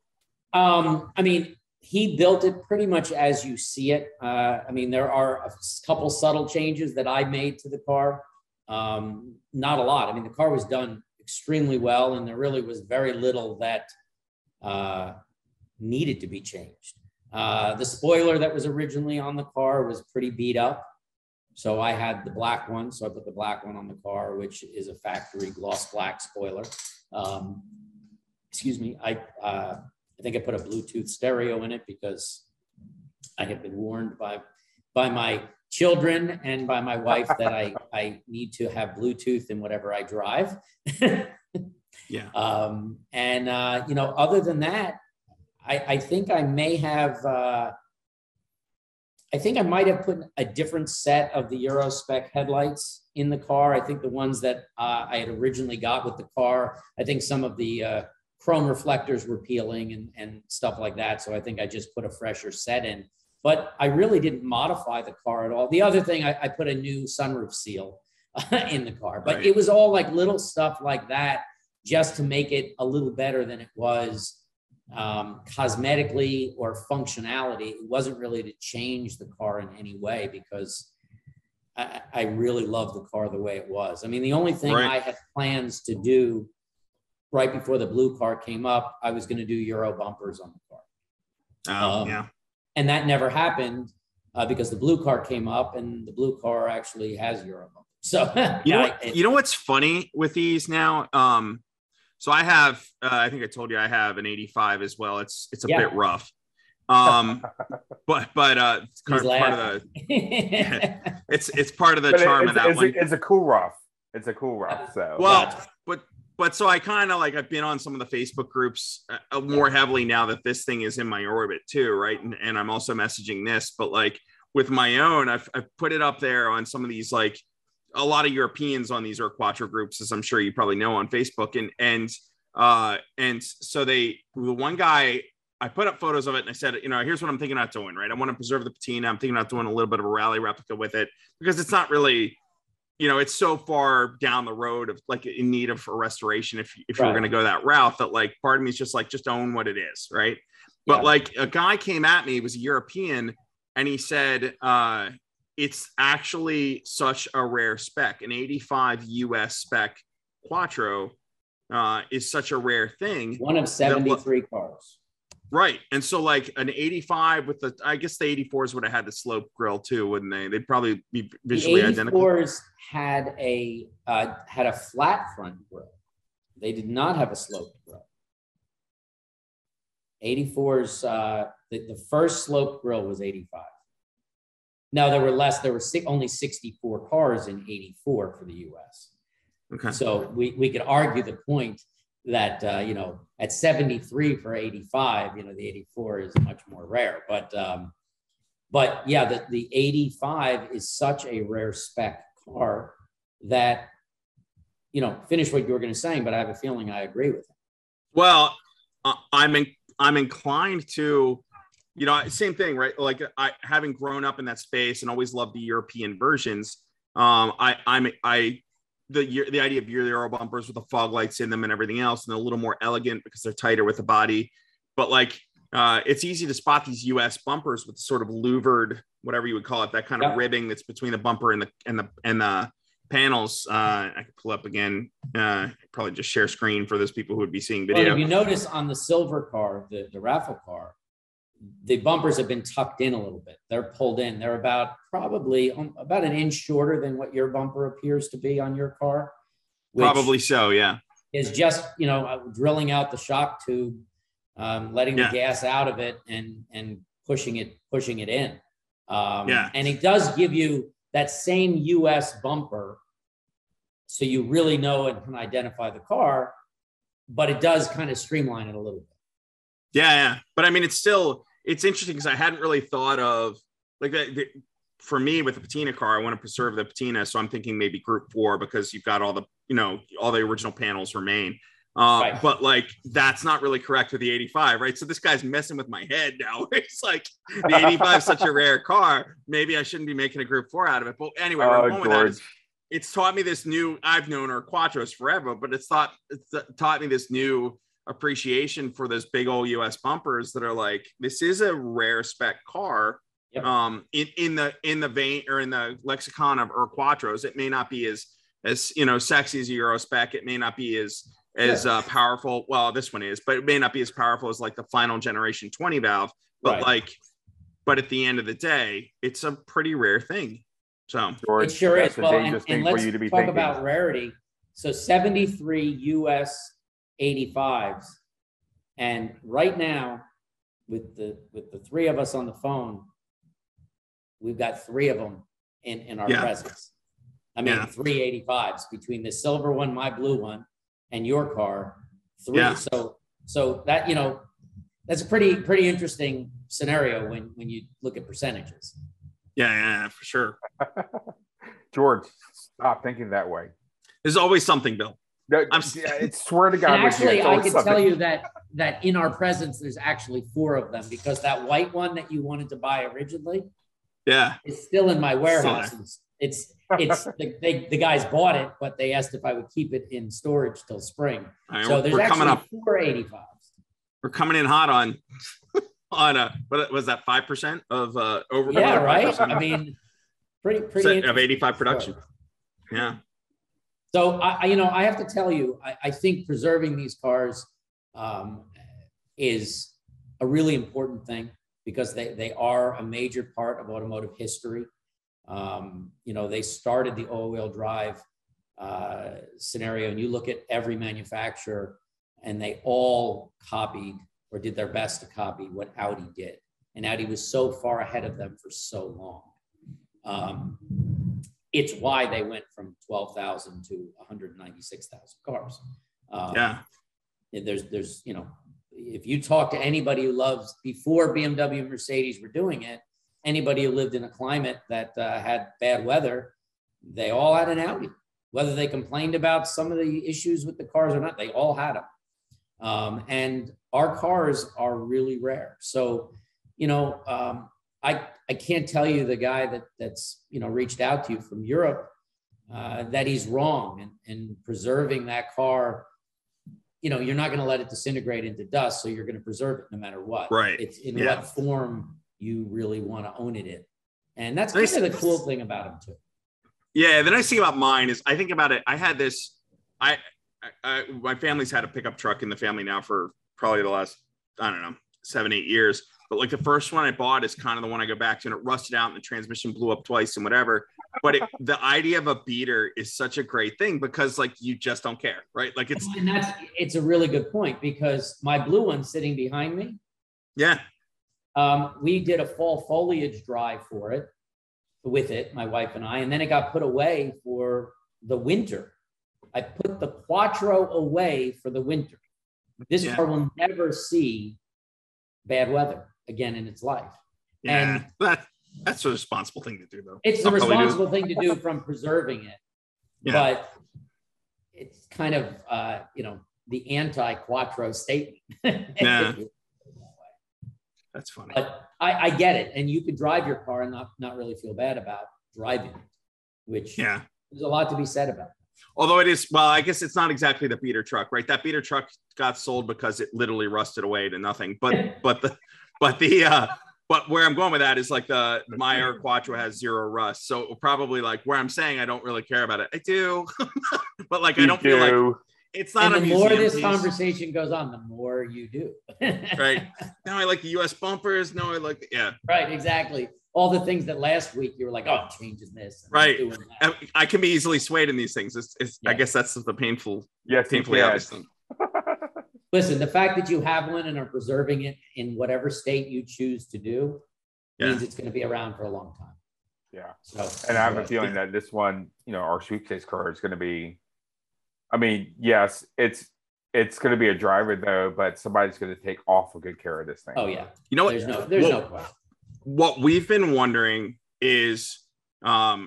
I mean, he built it pretty much as you see it. I mean, there are a couple subtle changes that I made to the car. Not a lot. I mean, the car was done extremely well, and there really was very little that needed to be changed. The spoiler that was originally on the car was pretty beat up. So I had the black one, so I put the black one on the car, which is a factory gloss black spoiler. Excuse me, I think I put a Bluetooth stereo in it because I had been warned by my children and by my wife that I need to have Bluetooth in whatever I drive. Yeah. You know, other than that, I think I may have... I think I might have put a different set of the Euro spec headlights in the car. I think the ones that I had originally got with the car, I think some of the chrome reflectors were peeling and stuff like that. So I think I just put a fresher set in, but I really didn't modify the car at all. The other thing, I put a new sunroof seal in the car, but it was all like little stuff like that just to make it a little better than it was cosmetically or functionality. It wasn't really to change the car in any way because I really loved the car the way it was. I mean, the only thing I had plans to do right before the blue car came up, I was going to do Euro bumpers on the car. And that never happened because the blue car came up and the blue car actually has Euro bumpers. So, you know what's funny with these now? So I have, I think I told you I have an 85 as well. It's a bit rough. It's part of the, it's part of the charm of that one. It's a cool rough. It's a cool rough. So, but so I kind of like, I've been on some of the Facebook groups more heavily now that this thing is in my orbit too. Right. And I'm also messaging this, but like with my own, I've put it up there on some of these, like, a lot of Europeans on these Ur-Quattro groups, as I'm sure you probably know, on Facebook. And so the one guy, I put up photos of it and I said, you know, here's what I'm thinking about doing, right? I want to preserve the patina. I'm thinking about doing a little bit of a rally replica with it because it's not really, you know, it's so far down the road of like in need of a restoration. If you're going to go that route, that like, part of me is just like, just own what it is. Right. But like a guy came at me, he was a European, and he said, it's actually such a rare spec. An 85 US spec Quattro is such a rare thing. One of 73 cars. Right. And so like an 85 with the, I guess the 84s would have had the slope grille too, wouldn't they? They'd probably be visually identical. The 84s had a flat front grille. They did not have a sloped grille. 84s, the first sloped grille was 85. Now there were less, there were only 64 cars in 84 for the US. Okay. So we could argue the point that, you know, at 73 for 85, you know, the 84 is much more rare, but yeah, the 85 is such a rare spec car that, you know, finish what you were going to say, but I have a feeling I agree with it. Well, I'm inclined to, you know, same thing, right? Like I, having grown up in that space and always loved the European versions, the idea of Euro bumpers with the fog lights in them and everything else, and they're a little more elegant because they're tighter with the body. But like, it's easy to spot these U.S. bumpers with sort of louvered, whatever you would call it, that kind of ribbing that's between the bumper and the panels. I could pull up again, probably just share screen for those people who would be seeing video. Well, if you notice on the silver car, the raffle car, the bumpers have been tucked in a little bit. They're pulled in. They're about an inch shorter than what your bumper appears to be on your car. Probably so, yeah. It's just, you know, drilling out the shock tube, letting the gas out of it and pushing it in. And it does give you that same US bumper. So you really know and can identify the car, but it does kind of streamline it a little bit. Yeah. But I mean, it's interesting because I hadn't really thought of like that. For me with the patina car, I want to preserve the patina. So I'm thinking maybe Group 4 because you've got all the original panels remain. But like, that's not really correct with the 85, right? So this guy's messing with my head now. It's like the 85 is such a rare car. Maybe I shouldn't be making a Group 4 out of it. But anyway, it's taught me this new, I've known Ur-Quattros forever, but it's taught me this new appreciation for those big old US bumpers that are like, this is a rare spec car. Yep. In the vein or in the lexicon of Ur-Quattros, it may not be as you know, sexy as a Euro spec. It may not be as powerful. Well, this one is, but it may not be as powerful as like the final generation 20 valve, but but at the end of the day, it's a pretty rare thing. So George, it sure is. Well, and let's talk about rarity. So 73 US 85s, and right now with the three of us on the phone, we've got three of them in our presence. I mean, 3 85s between the silver one, my blue one, and your car. Three. Yeah. So that, you know, that's a pretty interesting scenario when you look at percentages. Yeah, for sure. George, stop thinking that way. There's always something, Bill. I swear to God. And actually, I can tell you that in our presence, there's actually four of them, because that white one that you wanted to buy originally, is still in my warehouse. It's the guys bought it, but they asked if I would keep it in storage till spring. Right, so there's actually 485s. We're coming in hot on what was that, 5% of over? Yeah, right. I mean, pretty of 85 production. So. Yeah. So I have to tell you, I think preserving these cars is a really important thing, because they are a major part of automotive history. They started the all-wheel drive scenario, and you look at every manufacturer, and they all copied or did their best to copy what Audi did. And Audi was so far ahead of them for so long. It's why they went from 12,000 to 196,000 cars. There's, if you talk to anybody who loves, before BMW and Mercedes were doing it, anybody who lived in a climate that had bad weather, they all had an Audi. Whether they complained about some of the issues with the cars or not, they all had them. And our cars are really rare. So, I can't tell you the guy that's reached out to you from Europe that he's wrong in preserving that car. You're not going to let it disintegrate into dust, so you're going to preserve it no matter what. Right. It's in what form you really want to own it in. And that's kind of the cool thing about him too. Yeah. The nice thing about mine is I think about it. I had this, my family's had a pickup truck in the family now for probably the last, 7-8 years. But like the first one I bought is kind of the one I go back to, and it rusted out and the transmission blew up twice and whatever. But the idea of a beater is such a great thing, because like you just don't care, right? Like it's a really good point, because my blue one sitting behind me. Yeah. We did a fall foliage drive for it, my wife and I, and then it got put away for the winter. I put the Quattro away for the winter. This car will never see bad weather again in its life. Yeah, and that's a responsible thing to do, though. It's the responsible thing to do from preserving it. Yeah. But it's kind of the anti-Quattro statement. Yeah. That's funny. But I get it. And you could drive your car and not really feel bad about driving it, which there's a lot to be said about. Although it is, well, I guess it's not exactly the beater truck, right? That beater truck got sold because it literally rusted away to nothing. But but where I'm going with that is like my Ur-Quattro has zero rust. So probably like where I'm saying I don't really care about it. I do, but like I don't feel like it's not. And the more this conversation goes on, the more you do. Right. Now I like the US bumpers. Now I like Right, exactly. All the things that last week you were like, oh, I'm changing this. Right. Doing that. I can be easily swayed in these things. I guess that's the painfully obvious thing. Listen, the fact that you have one and are preserving it in whatever state you choose to do means it's going to be around for a long time. Yeah. So, and I have a feeling that this one, our suitcase car is going to be, yes, it's going to be a driver though, but somebody's going to take awful good care of this thing. Oh yeah. You know what? There's no question. What we've been wondering is how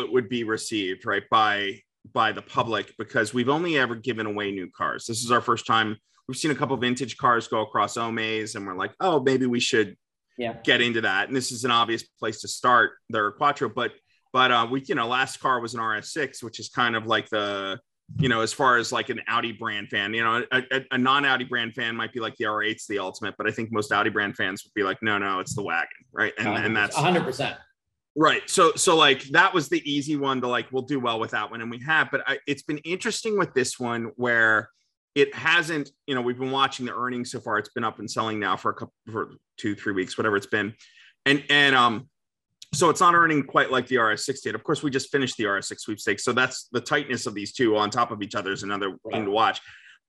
it would be received, right, by the public, because we've only ever given away new cars. This is our first time. We've seen a couple of vintage cars go across OMAs, and we're like, oh, maybe we should get into that. And this is an obvious place to start, the Ur-Quattro. But we, last car was an RS6, which is kind of like the, as far as like an Audi brand fan, a non-Audi brand fan might be like the R8's the ultimate, but I think most Audi brand fans would be like, no, it's the wagon, right? And that's 100%. Right. So like that was the easy one to like, we'll do well with that one. And we have, but it's been interesting with this one where it hasn't, we've been watching the earnings so far. It's been up and selling now for 2-3 weeks, whatever it's been. And so it's not earning quite like the RS6 did. Of course, we just finished the RS6 sweepstakes. So that's the tightness of these two on top of each other is another thing to watch.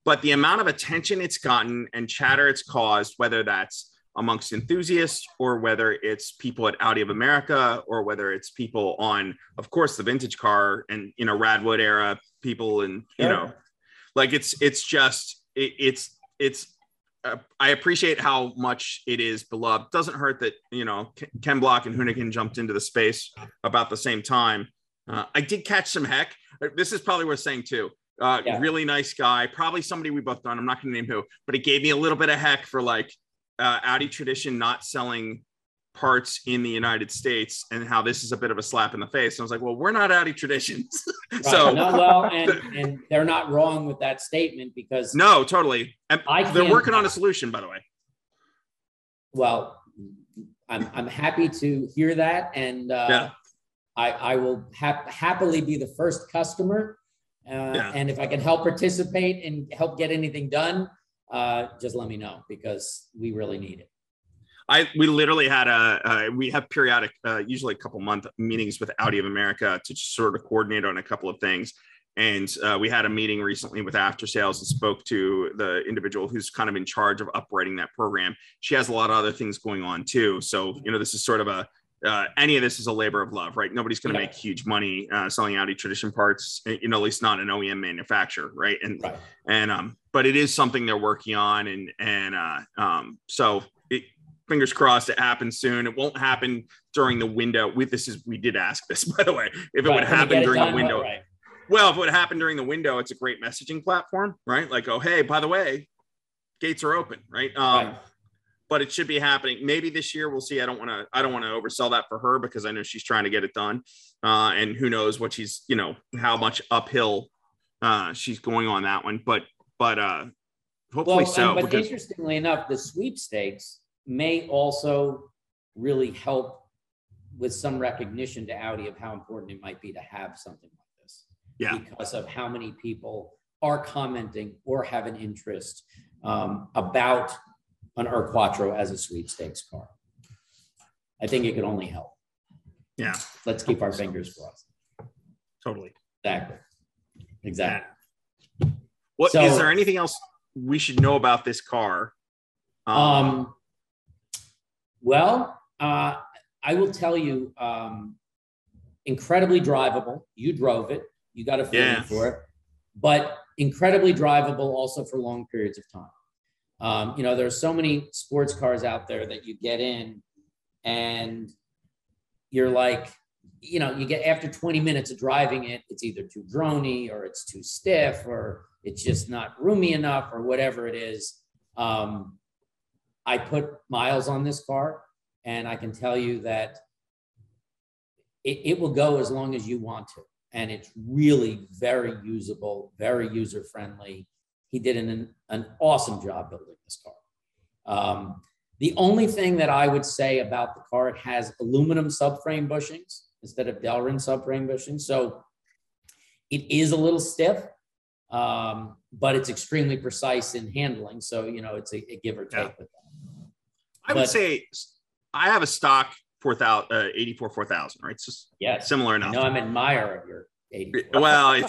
But the amount of attention it's gotten and chatter it's caused, whether that's amongst enthusiasts or whether it's people at Audi of America or whether it's people on, of course, the vintage car and, Radwood era people. And, it's I appreciate how much it is beloved. Doesn't hurt that, you know, Ken Block and Hoonigan jumped into the space about the same time. I did catch some heck. This is probably worth saying too. Really nice guy, probably somebody we both know. I'm not going to name who, but it gave me a little bit of heck for like Audi Tradition not selling parts in the United States and how this is a bit of a slap in the face. And I was like, well, we're not Audi Traditions. Right. So no, well, and they're not wrong with that statement because no, totally. And they're working on a solution, by the way. Well, I'm happy to hear that, and I will happily be the first customer. And if I can help participate and help get anything done, just let me know because we really need it. We literally had we have periodic, usually a couple month meetings with Audi of America to sort of coordinate on a couple of things. And we had a meeting recently with after sales and spoke to the individual who's kind of in charge of operating that program. She has a lot of other things going on too. So, you know, this is sort of any of this is a labor of love, right? Nobody's going to make huge money selling Audi Tradition parts, you know, at least not an OEM manufacturer, right? But it is something they're working on, so fingers crossed it happens soon. It won't happen during the window. We did ask this, by the way, if it would happen during the window. Right. Well, if it would happen during the window, it's a great messaging platform, right? Like, oh, hey, by the way, gates are open, right? But it should be happening. Maybe this year, we'll see. I don't want to oversell that for her because I know she's trying to get it done. And who knows what she's, you know, how much uphill she's going on that one. But hopefully so. But interestingly enough, the sweepstakes may also really help with some recognition to Audi of how important it might be to have something like this. Yeah. Because of how many people are commenting or have an interest about an Ur-Quattro as a sweepstakes car. I think it could only help. Yeah. Let's keep our fingers crossed. Totally. Exactly. Yeah. Is there anything else we should know about this car? I will tell you, incredibly drivable. You drove it. You got a feeling for it. But incredibly drivable also for long periods of time. You know, there's so many sports cars out there that you get in and you're like, you know, you get after 20 minutes of driving it, it's either too drony or it's too stiff or it's just not roomy enough or whatever it is. I put miles on this car and I can tell you that it will go as long as you want to. And it's really very usable, very user-friendly. He did an awesome job building this car. The only thing that I would say about the car, it has aluminum subframe bushings instead of Delrin subframe bushings. So it is a little stiff, but it's extremely precise in handling. So, you know, it's a give or take with that. I would say I have a stock 4,000, right? So similar enough. No, I'm an admirer of your 84. Well,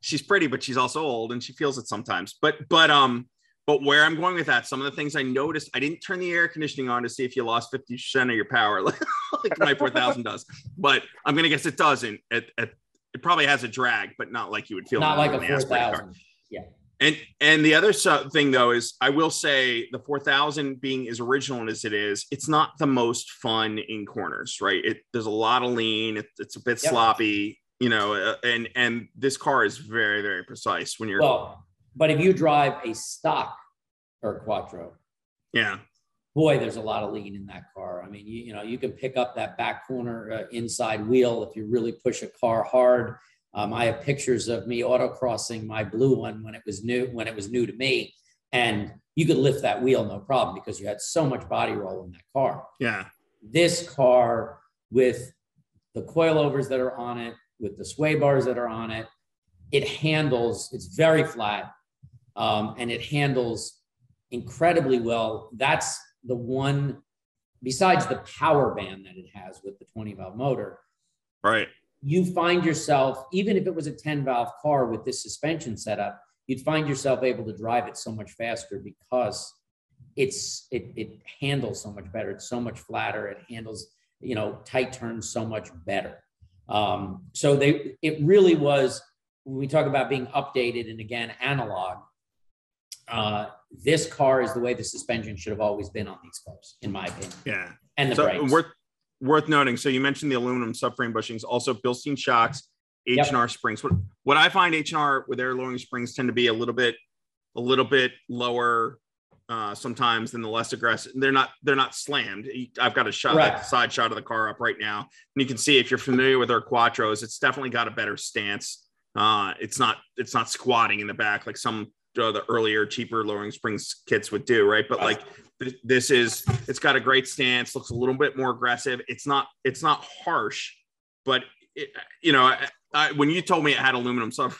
she's pretty, but she's also old and she feels it sometimes. But where I'm going with that, some of the things I noticed, I didn't turn the air conditioning on to see if you lost 50% of your power like my 4,000 does, but I'm going to guess it doesn't. It probably has a drag, but not like you would feel. Not like a 4,000. Yeah. And the other thing though, is I will say the 4,000 being as original as it is, it's not the most fun in corners, right? There's a lot of lean. It's a bit sloppy. You know, and this car is very, very precise when you're. Well, but if you drive a stock Ur-Quattro, boy, there's a lot of lean in that car. I mean, you know, you can pick up that back corner inside wheel if you really push a car hard. I have pictures of me autocrossing my blue one when it was new to me, and you could lift that wheel no problem because you had so much body roll in that car. Yeah, this car with the coilovers that are on it, with the sway bars that are on it, it handles, it's very flat, and it handles incredibly well. That's the one, besides the power band that it has with the 20-valve motor. Right. You find yourself, even if it was a 10-valve car with this suspension setup, you'd find yourself able to drive it so much faster because it handles so much better. It's so much flatter. It handles, you know, tight turns so much better. So it really was, when we talk about being updated and again, analog, this car is the way the suspension should have always been on these cars, in my opinion. Yeah. And the brakes. Worth noting. So you mentioned the aluminum subframe bushings, also Bilstein shocks, H&R springs. What I find H&R with air lowering springs tend to be a little bit lower sometimes than the less aggressive. They're not slammed. I've got a shot, like side shot of the car up right now. And you can see, if you're familiar with our Quattros, it's definitely got a better stance. It's not squatting in the back like some of the earlier cheaper lowering springs kits would do, right? But like this is, it's got a great stance, looks a little bit more aggressive. It's not harsh, but it, you know, I when you told me it had aluminum subframe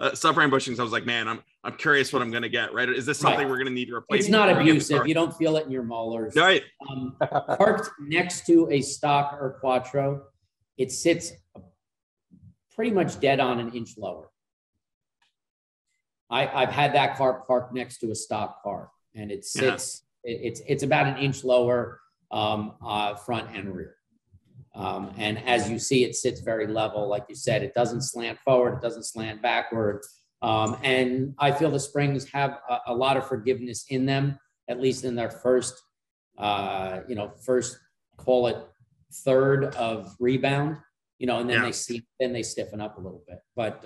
bushings, I was like, man, I'm curious what I'm going to get, right? Is this something we're going to need to replace? It's not abusive. You don't feel it in your molars. Right. Parked next to a stock or Quattro, it sits pretty much dead on an inch lower. I've had that car parked next to a stock car, and it sits, it's about an inch lower front and rear. And as you see, it sits very level. Like you said, it doesn't slant forward. It doesn't slant backward. And I feel the springs have a lot of forgiveness in them, at least in their first, call it third of rebound, you know, and then they stiffen up a little bit. But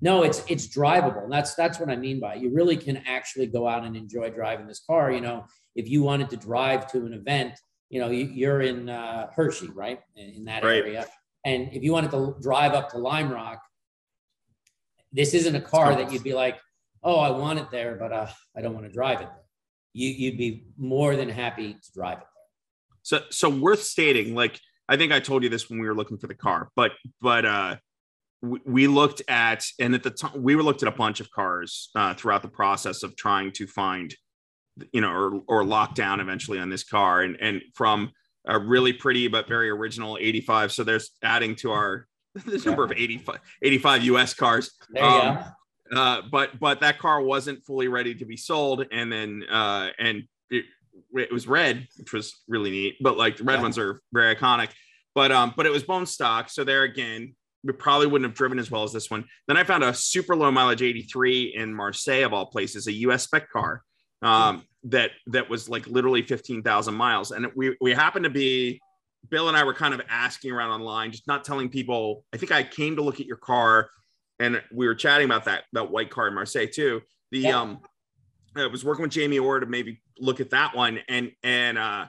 no, it's drivable. That's what I mean by it. You really can actually go out and enjoy driving this car. You know, if you wanted to drive to an event, you know, you're in Hershey, right? In that area. And if you wanted to drive up to Lime Rock, this isn't a car that you'd be like, oh, I want it there, but I don't want to drive it there. You'd be more than happy to drive it there. So worth stating, like, I think I told you this when we were looking for the car, but we looked at, and at the time we looked at a bunch of cars throughout the process of trying to find, you know, or lock down eventually on this car, and from a really pretty but very original 85. So there's adding to our number of 85 US cars. There you but that car wasn't fully ready to be sold, and then and it was red, which was really neat. But like the red ones are very iconic. But it was bone stock, so there again, we probably wouldn't have driven as well as this one. Then I found a super low mileage 83 in Marseille, of all places, a US spec car. That was like literally 15,000 miles. And we happened to be, Bill and I were kind of asking around online, just not telling people. I think I came to look at your car, and we were chatting about that white car in Marseille too. I was working with Jamie Orr to maybe look at that one. And I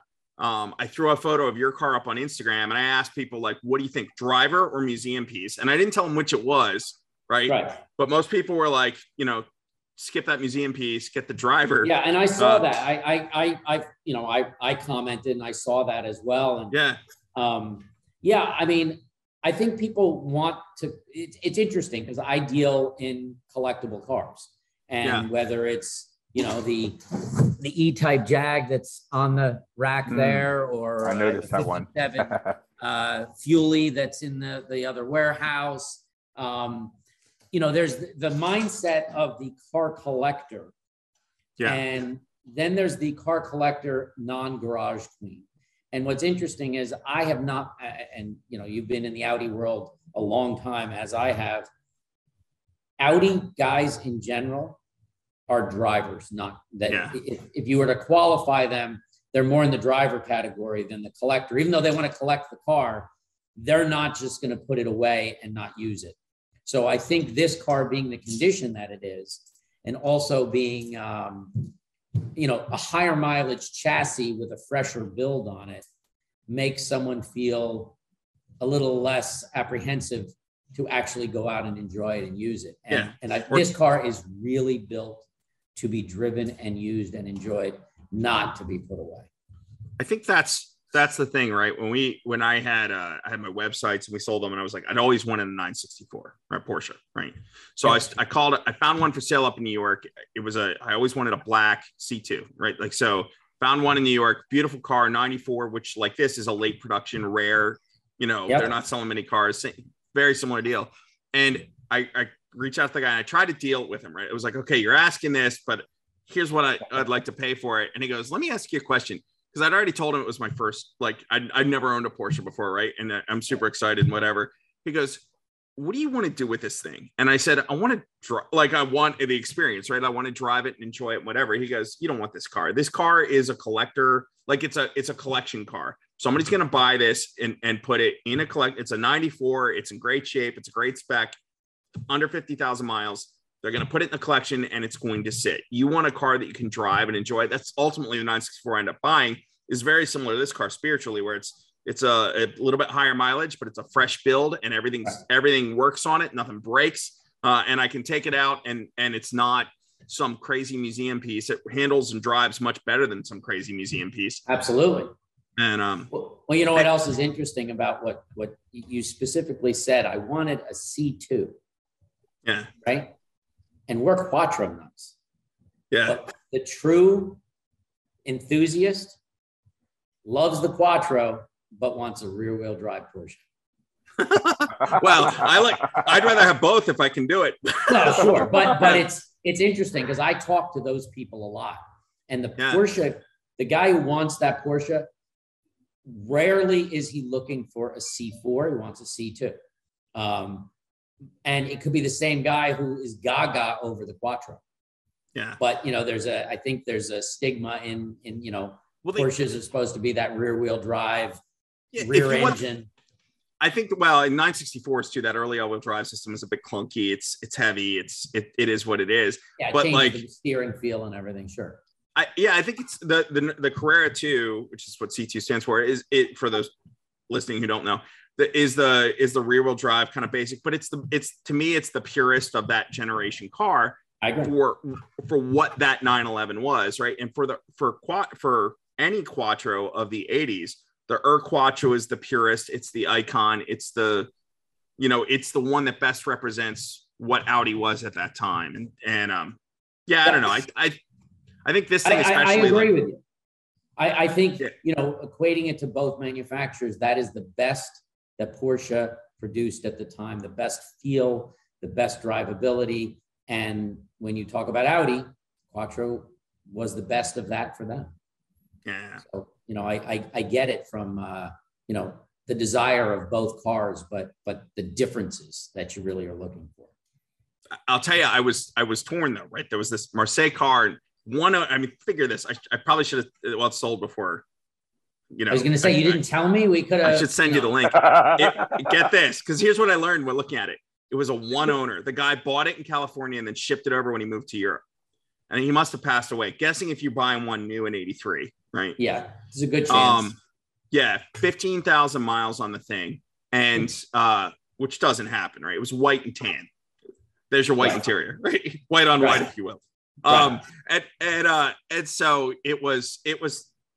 threw a photo of your car up on Instagram, and I asked people, like, what do you think, driver or museum piece? And I didn't tell them which it was. Right. But most people were like, you know, skip that museum piece, get the driver. Yeah, and I saw that. I commented, and I saw that as well. And I mean, I think people want to. It's interesting because I deal in collectible cars, and whether it's, you know, the E-type Jag that's on the rack there, or I noticed that one Fuelie that's in the other warehouse. You know, there's the mindset of the car collector. Yeah. And then there's the car collector non-garage queen. And what's interesting is I have not, and you know, you've been in the Audi world a long time as I have. Audi guys in general are drivers, not that if you were to qualify them, they're more in the driver category than the collector. Even though they want to collect the car, they're not just going to put it away and not use it. So I think this car being the condition that it is, and also being, you know, a higher mileage chassis with a fresher build on it, makes someone feel a little less apprehensive to actually go out and enjoy it and use it. And, this car is really built to be driven and used and enjoyed, not to be put away. I think that's the thing, right? When I had my websites and we sold them, and I was like, I'd always wanted a 964, right? Porsche, right? So I called it, I found one for sale up in New York. It was I always wanted a black C2, right? Like, so found one in New York, beautiful car, 94, which like this is a late production, rare, you know, they're not selling many cars, very similar deal. And I reached out to the guy and I tried to deal with him, right? It was like, okay, you're asking this, but here's what I'd like to pay for it. And he goes, let me ask you a question. Because I'd already told him it was my first, like, I'd never owned a Porsche before, right? And I'm super excited and whatever. He goes, what do you want to do with this thing? And I said, I want to I want the experience, right? I want to drive it and enjoy it, whatever. He goes, you don't want this car. This car is a collector. Like it's a collection car. Somebody's going to buy this and put it in a collect. It's a 94. It's in great shape. It's a great spec, under 50,000 miles. They're going to put it in the collection and it's going to sit. You want a car that you can drive and enjoy. That's ultimately the 964 I end up buying is very similar to this car spiritually, where it's a little bit higher mileage, but it's a fresh build and everything works on it. Nothing breaks. And I can take it out and it's not some crazy museum piece. It handles and drives much better than some crazy museum piece. Absolutely. And well, you know what else is interesting about what you specifically said? I wanted a C2. Yeah. Right. And we're Quattro nuts. Yeah. But the true enthusiast loves the Quattro, but wants a rear-wheel drive Porsche. Well, I'd rather have both if I can do it. No, sure, but it's interesting because I talk to those people a lot, and Porsche, the guy who wants that Porsche, rarely is he looking for a C4. He wants a C2. And it could be the same guy who is gaga over the Quattro. Yeah. But, you know, I think there's a stigma in you know, Porsches are supposed to be that rear-wheel drive, rear engine. I think, well, in 964s too, that early all-wheel drive system is a bit clunky. It's heavy. It is what it is. Yeah, but like the steering feel and everything, sure. I think it's the Carrera 2, which is what C2 stands for, for those listening who don't know, is the rear-wheel drive kind of basic, but it's to me, it's the purest of that generation car for what that 911 was, right? And for any Quattro of the 80s, the Ur-Quattro is the purest. It's the icon. It's the one that best represents what Audi was at that time. I don't know. I think this thing especially. I agree with you. I think, you know, equating it to both manufacturers, that is the best that Porsche produced at the time, the best feel, the best drivability. And when you talk about Audi, Quattro was the best of that for them. Yeah. So, you know, I get it from, you know, the desire of both cars, but the differences that you really are looking for. I'll tell you, I was torn though, right? There was this Marseille car. Figure this. I probably should have. Well, it's sold before. You know, I was going to say, you didn't tell me. We could have. I should send you the link. Get this, because here's what I learned when looking at it. It was a one owner. The guy bought it in California and then shipped it over when he moved to Europe. And he must have passed away. Guessing if you're buying one new in 83, right? Yeah, it's a good chance. 15,000 miles on the thing, and which doesn't happen, right? It was white and tan. There's your white interior, right? White on white, if you will. And so it was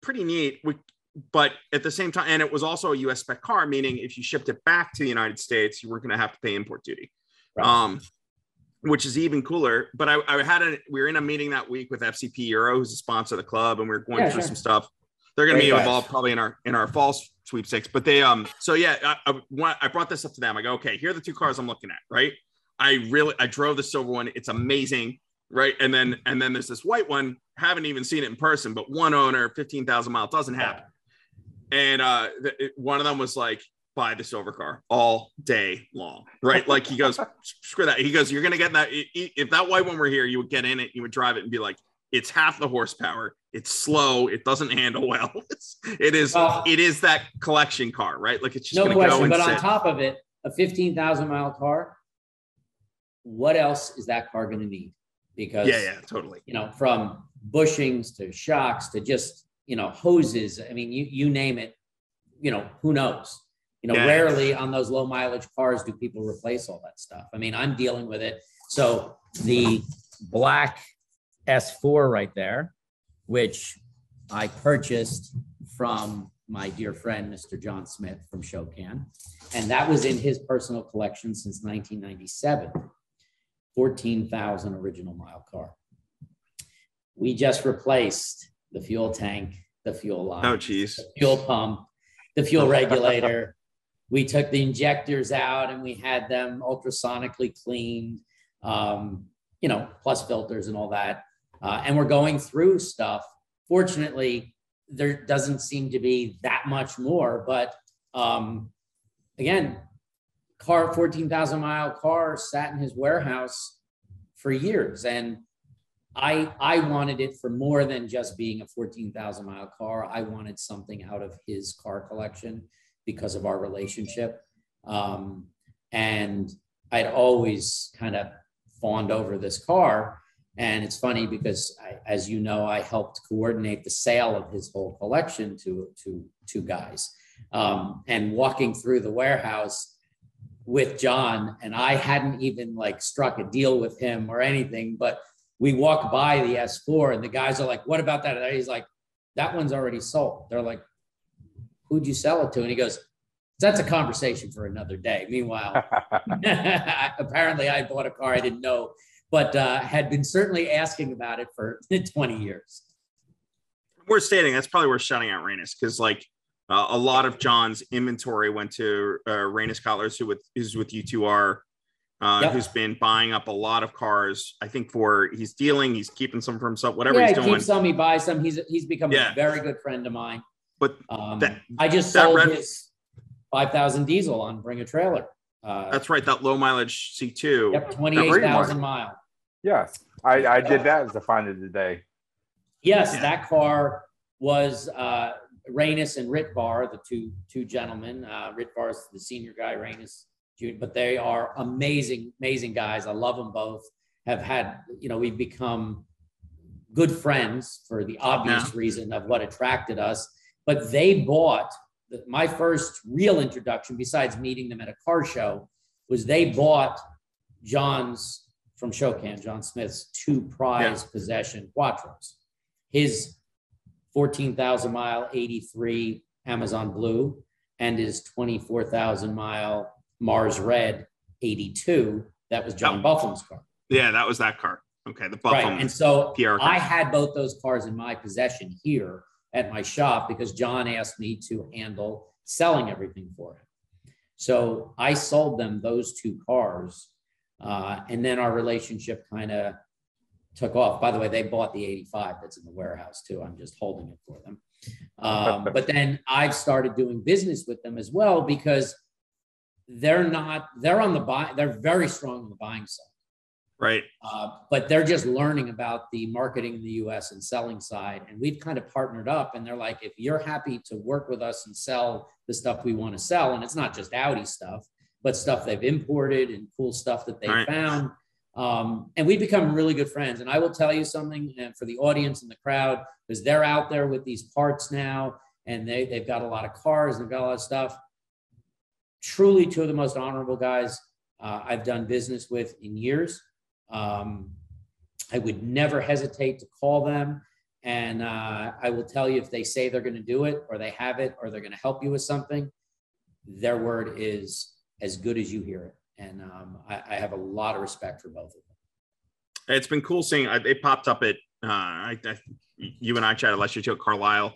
pretty neat. But at the same time, and it was also a U.S. spec car, meaning if you shipped it back to the United States, you weren't going to have to pay import duty. Right. Which is even cooler. But we were in a meeting that week with FCP Euro, who's a sponsor of the club, and we were going through some stuff. They're going to be involved probably in our fall sweepstakes. But they, I brought this up to them. I go, okay, here are the two cars I'm looking at, right? I drove the silver one. It's amazing, right? And then there's this white one. Haven't even seen it in person, but one owner, 15,000 miles, doesn't happen. And one of them was like, buy the silver car all day long, right? Like he goes, screw that. He goes, you're going to get that. If that white one were here, you would get in it, you would drive it and be like, it's half the horsepower. It's slow. It doesn't handle well. It is that collection car, right? Like it's just no question, but on top of it, a 15,000 mile car, what else is that car going to need? Because totally. You know, from bushings to shocks to just, you know, hoses. I mean, you name it, you know, who knows? You know, rarely on those low mileage cars do people replace all that stuff. I mean, I'm dealing with it. So the black S4 right there, which I purchased from my dear friend, Mr. John Smith from Shokan. And that was in his personal collection since 1997, 14,000 original mile car. We just replaced the fuel tank, the fuel line, the fuel pump, the fuel regulator. We took the injectors out and we had them ultrasonically cleaned, you know, plus filters and all that. And we're going through stuff. Fortunately, there doesn't seem to be that much more. But again, car, 14,000 mile car sat in his warehouse for years. And I wanted it for more than just being a 14,000 mile car. I wanted something out of his car collection because of our relationship. And I'd always kind of fawned over this car. And it's funny because I, as you know, I helped coordinate the sale of his whole collection to two guys. And walking through the warehouse with John, and I hadn't even like struck a deal with him or anything, but we walk by the S4 and the guys are like, what about that? And he's like, that one's already sold. They're like, who'd you sell it to? And he goes, that's a conversation for another day. Meanwhile, apparently I bought a car I didn't know, but had been certainly asking about it for 20 years. Worth stating, that's probably worth shouting out Rainus, because like a lot of John's inventory went to Rainus Cotlers, who's with U2R, yep. Who's been buying up a lot of cars. I think for he's dealing, he's keeping some for himself, whatever he's doing. He keeps some, he buys some. He's become a very good friend of mine. But I just sold his 5,000 diesel on Bring a Trailer. That's right. That low mileage C2. Yep, 28,000 mile. Yes. I did that as the find of the day. Yes. Yeah. That car was Rainus and Ritbar, the two gentlemen. Ritbar is the senior guy, Rainus Jr., but they are amazing, amazing guys. I love them both. Have had, we've become good friends for the obvious reason of what attracted us. But they bought my first real introduction, besides meeting them at a car show, was they bought John's from Shokan, John Smith's two prize possession Quattros, his 14,000 mile 83 Amazon Blue and his 24,000 mile Mars Red 82. That was John Buffum's car. Yeah, that was that car. Okay, the Buffum. Right. And so PR I had both those cars in my possession here at my shop because John asked me to handle selling everything for him. So I sold them those two cars. And then our relationship kind of took off. By the way, they bought the 85 that's in the warehouse too. I'm just holding it for them. But then I've started doing business with them as well because they're very strong on the buying side. Right. But they're just learning about the marketing in the US and selling side. And we've kind of partnered up and they're like, if you're happy to work with us and sell the stuff we want to sell, and it's not just Audi stuff, but stuff they've imported and cool stuff that they found. And we've become really good friends. And I will tell you something for the audience and the crowd, because they're out there with these parts now and they've got a lot of cars and they've got a lot of stuff. Truly two of the most honorable guys I've done business with in years. I would never hesitate to call them. And I will tell you if they say they're going to do it or they have it or they're going to help you with something, their word is as good as you hear it. And I have a lot of respect for both of them. It's been cool seeing it popped up at you and I chatted last year too at Carlisle,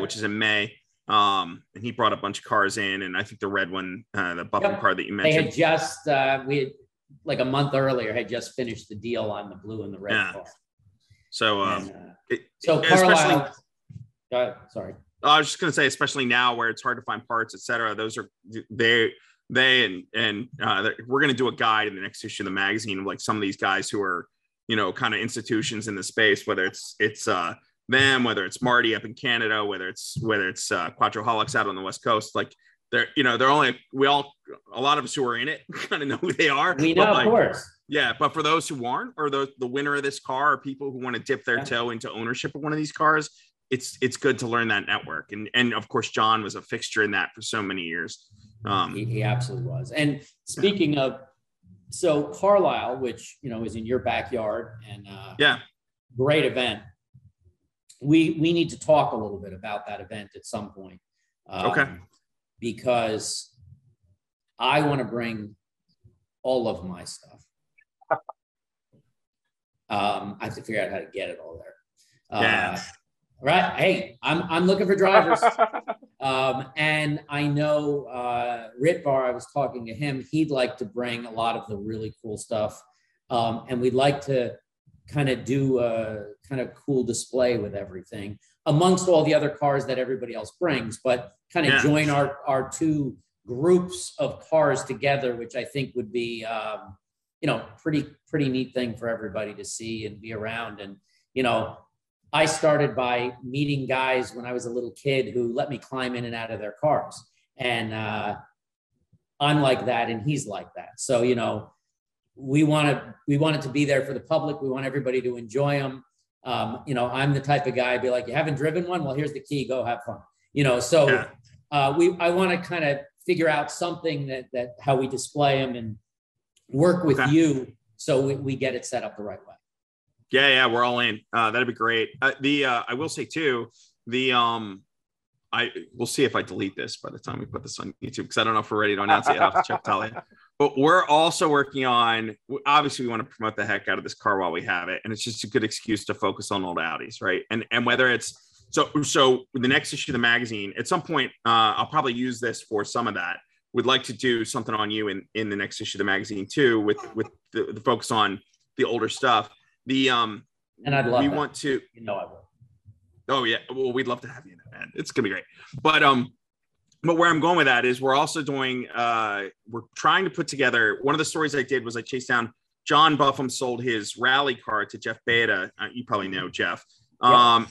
which is in May. And he brought a bunch of cars in. And I think the red one, the Buffum car that you mentioned. They had just, we had, like a month earlier, had just finished the deal on the blue and the red car. So, so Carlisle, sorry. I was just going to say, especially now where it's hard to find parts, et cetera. Those are they we're going to do a guide in the next issue of the magazine of like some of these guys who are, kind of institutions in the space, whether it's them, whether it's Marty up in Canada, whether it's Quattroholics out on the West Coast, like. A lot of us who are in it kind of know who they are. We know, like, of course. Yeah, but for those who aren't, or the winner of this car, or people who want to dip their toe into ownership of one of these cars, it's good to learn that network. And of course, John was a fixture in that for so many years. He absolutely was. And speaking of, so Carlisle, which is in your backyard, and great event. We need to talk a little bit about that event at some point. Okay. Because I want to bring all of my stuff. I have to figure out how to get it all there. Right? Hey, I'm looking for drivers. And I know Ritbar, I was talking to him, he'd like to bring a lot of the really cool stuff. And we'd like to kind of do a kind of cool display with everything amongst all the other cars that everybody else brings, but kind of join our two groups of cars together, which I think would be, pretty neat thing for everybody to see and be around. And, you know, I started by meeting guys when I was a little kid who let me climb in and out of their cars. And I'm like that and he's like that. So, you know, we want it to be there for the public. We want everybody to enjoy them. I'm the type of guy, I'd be like, you haven't driven one? Well, here's the key, go have fun. You know, so yeah. I want to kind of figure out something that how we display them and work with you so we get it set up the right way. Yeah, we're all in. That'd be great. I will say too, I will see if I delete this by the time we put this on YouTube, because I don't know if we're ready to announce it. I'll have to check tally. But we're also working on, obviously we want to promote the heck out of this car while we have it. And it's just a good excuse to focus on old Audis, right? And whether it's, so the next issue of the magazine, at some point, I'll probably use this for some of that. We'd like to do something on you in the next issue of the magazine too, with the focus on the older stuff. And I'd love want to, you know, I will. Oh yeah. Well, we'd love to have you in that, man. It's going to be great. But where I'm going with that is we're also doing, we're trying to put together, one of the stories I did was I chased down John Buffum sold his rally car to Jeff Beda. You probably know Jeff. Yeah.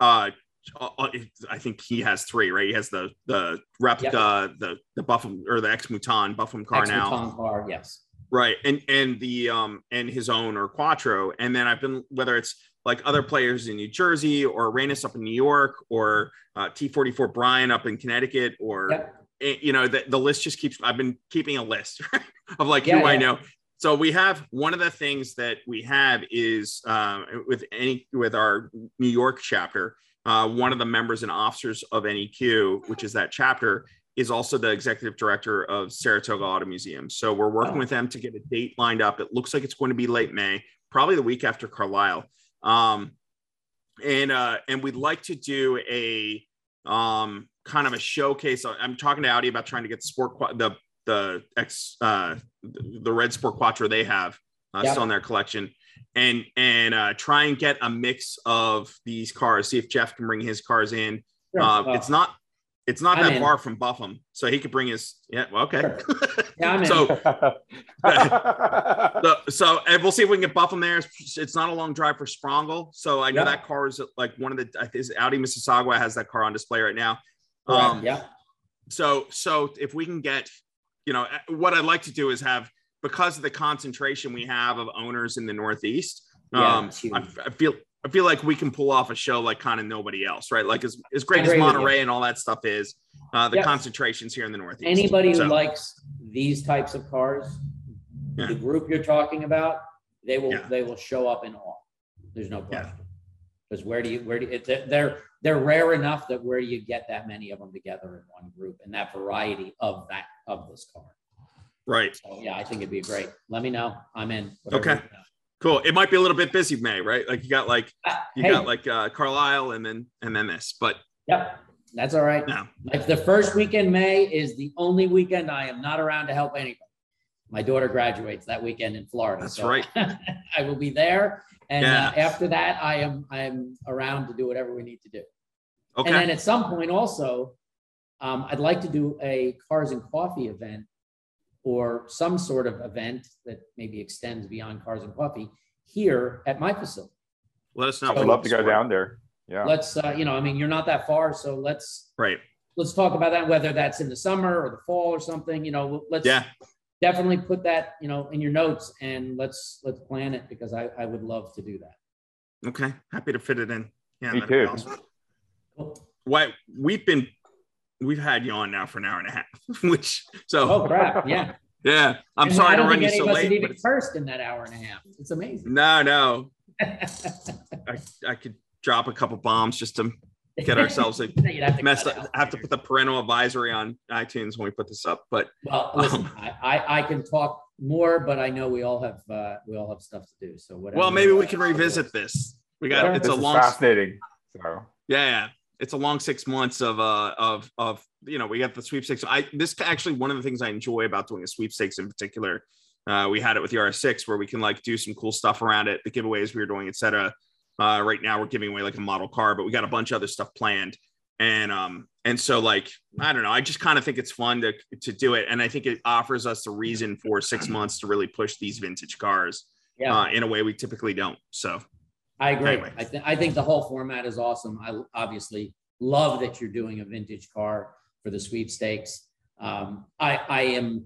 I think he has three, right? He has the replica, the Buffum or the ex-Mouton Buffum car now. Ex-Mouton car, yes. Right. And his own Ur-Quattro. And then I've been, whether it's like other players in New Jersey or Rainus up in New York or T44 Brian up in Connecticut or, the list just keeps, I've been keeping a list of like who I know. So we have one of the things that we have is with our New York chapter, one of the members and officers of NEQ, which is that chapter, is also the executive director of Saratoga Auto Museum. So we're working with them to get a date lined up. It looks like it's going to be late May, probably the week after Carlisle. And we'd like to do a kind of a showcase. I'm talking to Audi about trying to get the red Sport Quattro they have still in their collection, and try and get a mix of these cars. See if Jeff can bring his cars in. Sure. It's not that far from Buffum, so he could bring his. Yeah, well, okay. Sure. Yeah, I'm in. So and we'll see if we can get Buffum there. It's not a long drive for Sprongel, so I know that car is like one of the. I think Audi Mississauga has that car on display right now. So if we can get, what I'd like to do is have, because of the concentration we have of owners in the Northeast. I feel like we can pull off a show like kind of nobody else, right? Like as great as Monterey and all that stuff is, the concentrations here in the Northeast. Anybody who likes these types of cars, the group you're talking about, they will show up in awe. There's no question. Because they're rare enough that where do you get that many of them together in one group and that variety of this car? Right. So, I think it'd be great. Let me know. I'm in. Okay. Cool. It might be a little bit busy May, right? Like you got Carlisle and then this, but that's all right. No. Like the first weekend May is the only weekend I am not around to help anybody. My daughter graduates that weekend in Florida. That's right. I will be there, and after that, I'm around to do whatever we need to do. Okay. And then at some point, also, I'd like to do a Cars and Coffee event. Or some sort of event that maybe extends beyond Cars and Coffee here at my facility. Let us know. I'd love to go down there. Yeah. Let's, you're not that far, so let's talk about that, whether that's in the summer or the fall or something. Let's definitely put that, in your notes, and let's plan it, because I would love to do that. Okay, happy to fit it in. Yeah, me too. Awesome. Cool. Why We've had you on now for an hour and a half, oh crap, yeah. I'm and sorry to run you so late. But it's first in that hour and a half. It's amazing. No, I could drop a couple bombs just to get ourselves messed up. I have to put the parental advisory on iTunes when we put this up. But listen, I can talk more, but I know we all have stuff to do. So whatever. Well, maybe we can revisit this. We got it's this a long fascinating. So yeah. It's a long 6 months of we got the sweepstakes. This actually, one of the things I enjoy about doing a sweepstakes in particular, we had it with the RS6 where we can like do some cool stuff around it, the giveaways we were doing, et cetera. Right now we're giving away like a model car, but we got a bunch of other stuff planned. And, And so, like, I don't know, I just kind of think it's fun to do it. And I think it offers us a reason for 6 months to really push these vintage cars in a way we typically don't. So I agree. Anyway. I think the whole format is awesome. I obviously love that you're doing a vintage car for the sweepstakes. I am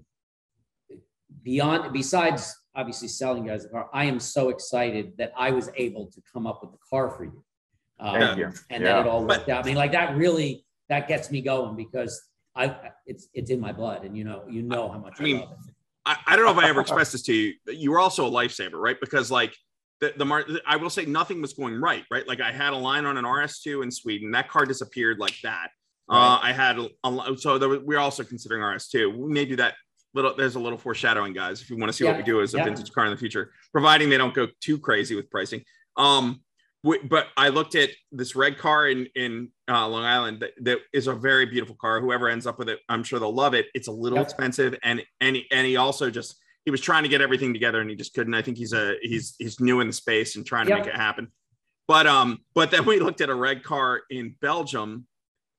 beyond, besides obviously selling you guys the car, I am so excited that I was able to come up with the car for you. Thank you. And that it all worked out. I mean, like, that really... that gets me going, because it's in my blood, and you know how much I love it. I don't know if I ever expressed this to you. You were also a lifesaver, right? Because like I will say nothing was going right? Like, I had a line on an RS2 in Sweden. That car disappeared like that. Right. I had we're also considering RS2. We may do that. There's a little foreshadowing, guys, if you want to see what we do as a vintage car in the future, providing they don't go too crazy with pricing. But I looked at this red car in Long Island that is a very beautiful car. Whoever ends up with it, I'm sure they'll love it. It's a little expensive, and he also just, he was trying to get everything together and he just couldn't. I think he's new in the space and trying to make it happen. But then we looked at a red car in Belgium,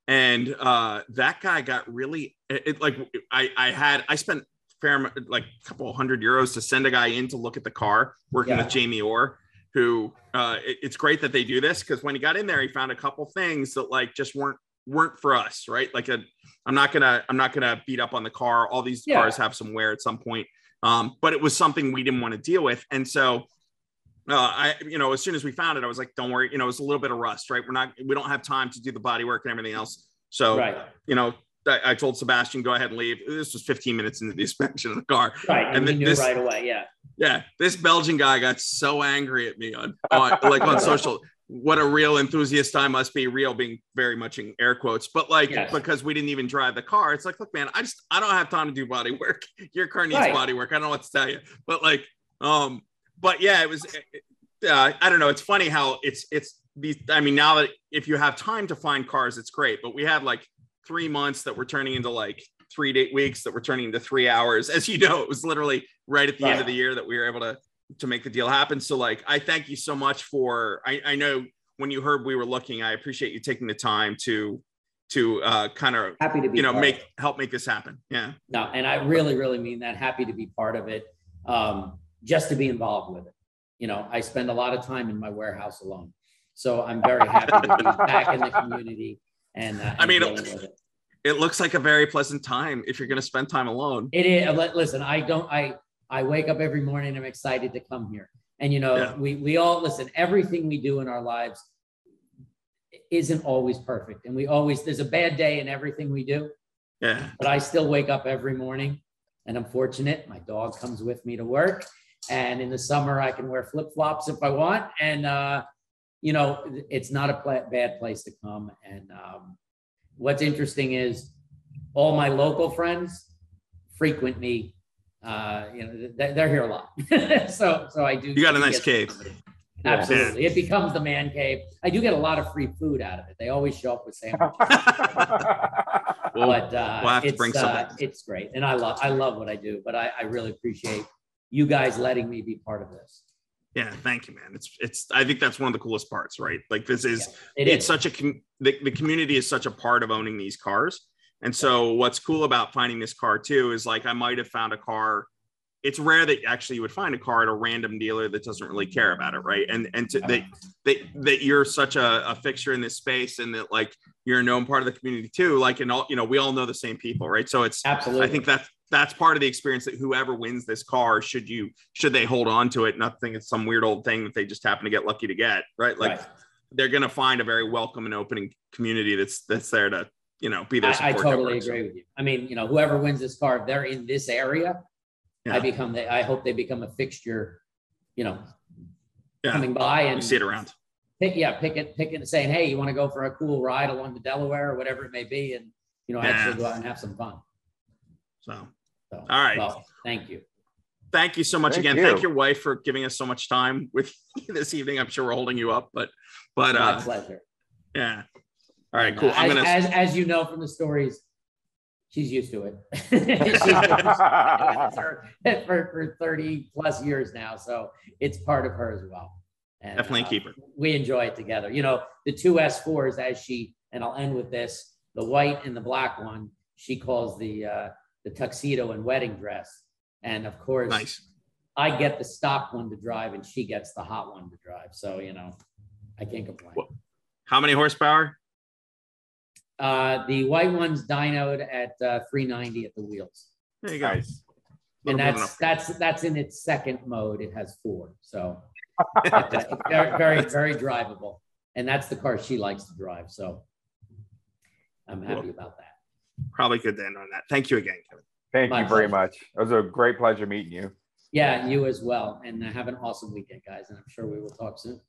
and that guy got really I spent fair, like a couple $100 to send a guy in to look at the car, working with Jamie Orr, who it's great that they do this, because when he got in there, he found a couple things that like just weren't for us, right? Like I'm not gonna beat up on the car. All these cars have some wear at some point, but it was something we didn't want to deal with. And so I as soon as we found it, I was like, don't worry, it's a little bit of rust, right? We don't have time to do the body work and everything else. So I told Sebastian, go ahead and leave. This was 15 minutes into the inspection of the car. Right. And then this right away. Yeah. Yeah. This Belgian guy got so angry at me on social. What a real enthusiast I must be, real being very much in air quotes, but because we didn't even drive the car. It's like, look, man, I don't have time to do body work. Your car needs body work. I don't know what to tell you, but like, it was, I don't know. It's funny how it's these, I mean, now that if you have time to find cars, it's great, but we had like 3 months that were turning into like 3 weeks that were turning into 3 hours. As you know, it was literally right at the end of the year that we were able to make the deal happen. So like, I thank you so much for, I know when you heard we were looking, I appreciate you taking the time to kind of, happy to be help make this happen. Yeah. No, and I really, really mean that. Happy to be part of it. Just to be involved with it. I spend a lot of time in my warehouse alone, so I'm very happy to be back in the community. And I mean, it looks like a very pleasant time if you're going to spend time alone. It is. Listen, I wake up every morning and I'm excited to come here. And, we all listen, everything we do in our lives isn't always perfect. And there's a bad day in everything we do. Yeah. But I still wake up every morning, and I'm fortunate. My dog comes with me to work, and in the summer I can wear flip flops if I want. And, it's not a bad place to come. And what's interesting is all my local friends frequent me. They're here a lot. so I do. You got a nice cave. Absolutely. Yeah. It becomes the man cave. I do get a lot of free food out of it. They always show up with sandwiches. but we'll have to bring something. It's great. And I love what I do, but I really appreciate you guys letting me be part of this. Yeah, thank you, man. It's. I think that's one of the coolest parts, right? Like, this is. It's such a the community is such a part of owning these cars, and so what's cool about finding this car too is like, I might have found a car. It's rare that actually you would find a car at a random dealer that doesn't really care about it, right? And that you're such a fixture in this space, and that like you're a known part of the community too. Like, and all we all know the same people, right? So it's absolutely. I think that's part of the experience, that whoever wins this car, should they hold on to it, nothing, it's some weird old thing that they just happen to get lucky to get, right? Like they're going to find a very welcome and opening community that's there to, be there. I totally agree with you. I mean, whoever wins this car, if they're in this area, I hope they become a fixture, coming by, and you see it around. Pick it and saying, hey, you want to go for a cool ride along the Delaware or whatever it may be. And, actually go out and have some fun. So all right. Well, thank you. Thank you so much again. Thank your wife for giving us so much time with you this evening. I'm sure we're holding you up, but my pleasure. Yeah. All right, cool. I'm gonna as you know from the stories, she's used to it. For 30 plus years now, so it's part of her as well. And, definitely keep her. We enjoy it together. The two S4s, as she, and I'll end with this, the white and the black one, she calls the tuxedo and wedding dress. And of course, nice. I get the stock one to drive and she gets the hot one to drive. So, you know, I can't complain. How many horsepower? The white one's dynoed at 390 at the wheels. There you go. Nice. And that's in its second mode. It has four. So it's very, very, very drivable. And that's the car she likes to drive. So I'm happy about that. Probably good to end on that. Thank you again, Kevin. Thank you very much. It was a great pleasure meeting you. Yeah, you as well. And have an awesome weekend, guys. And I'm sure we will talk soon.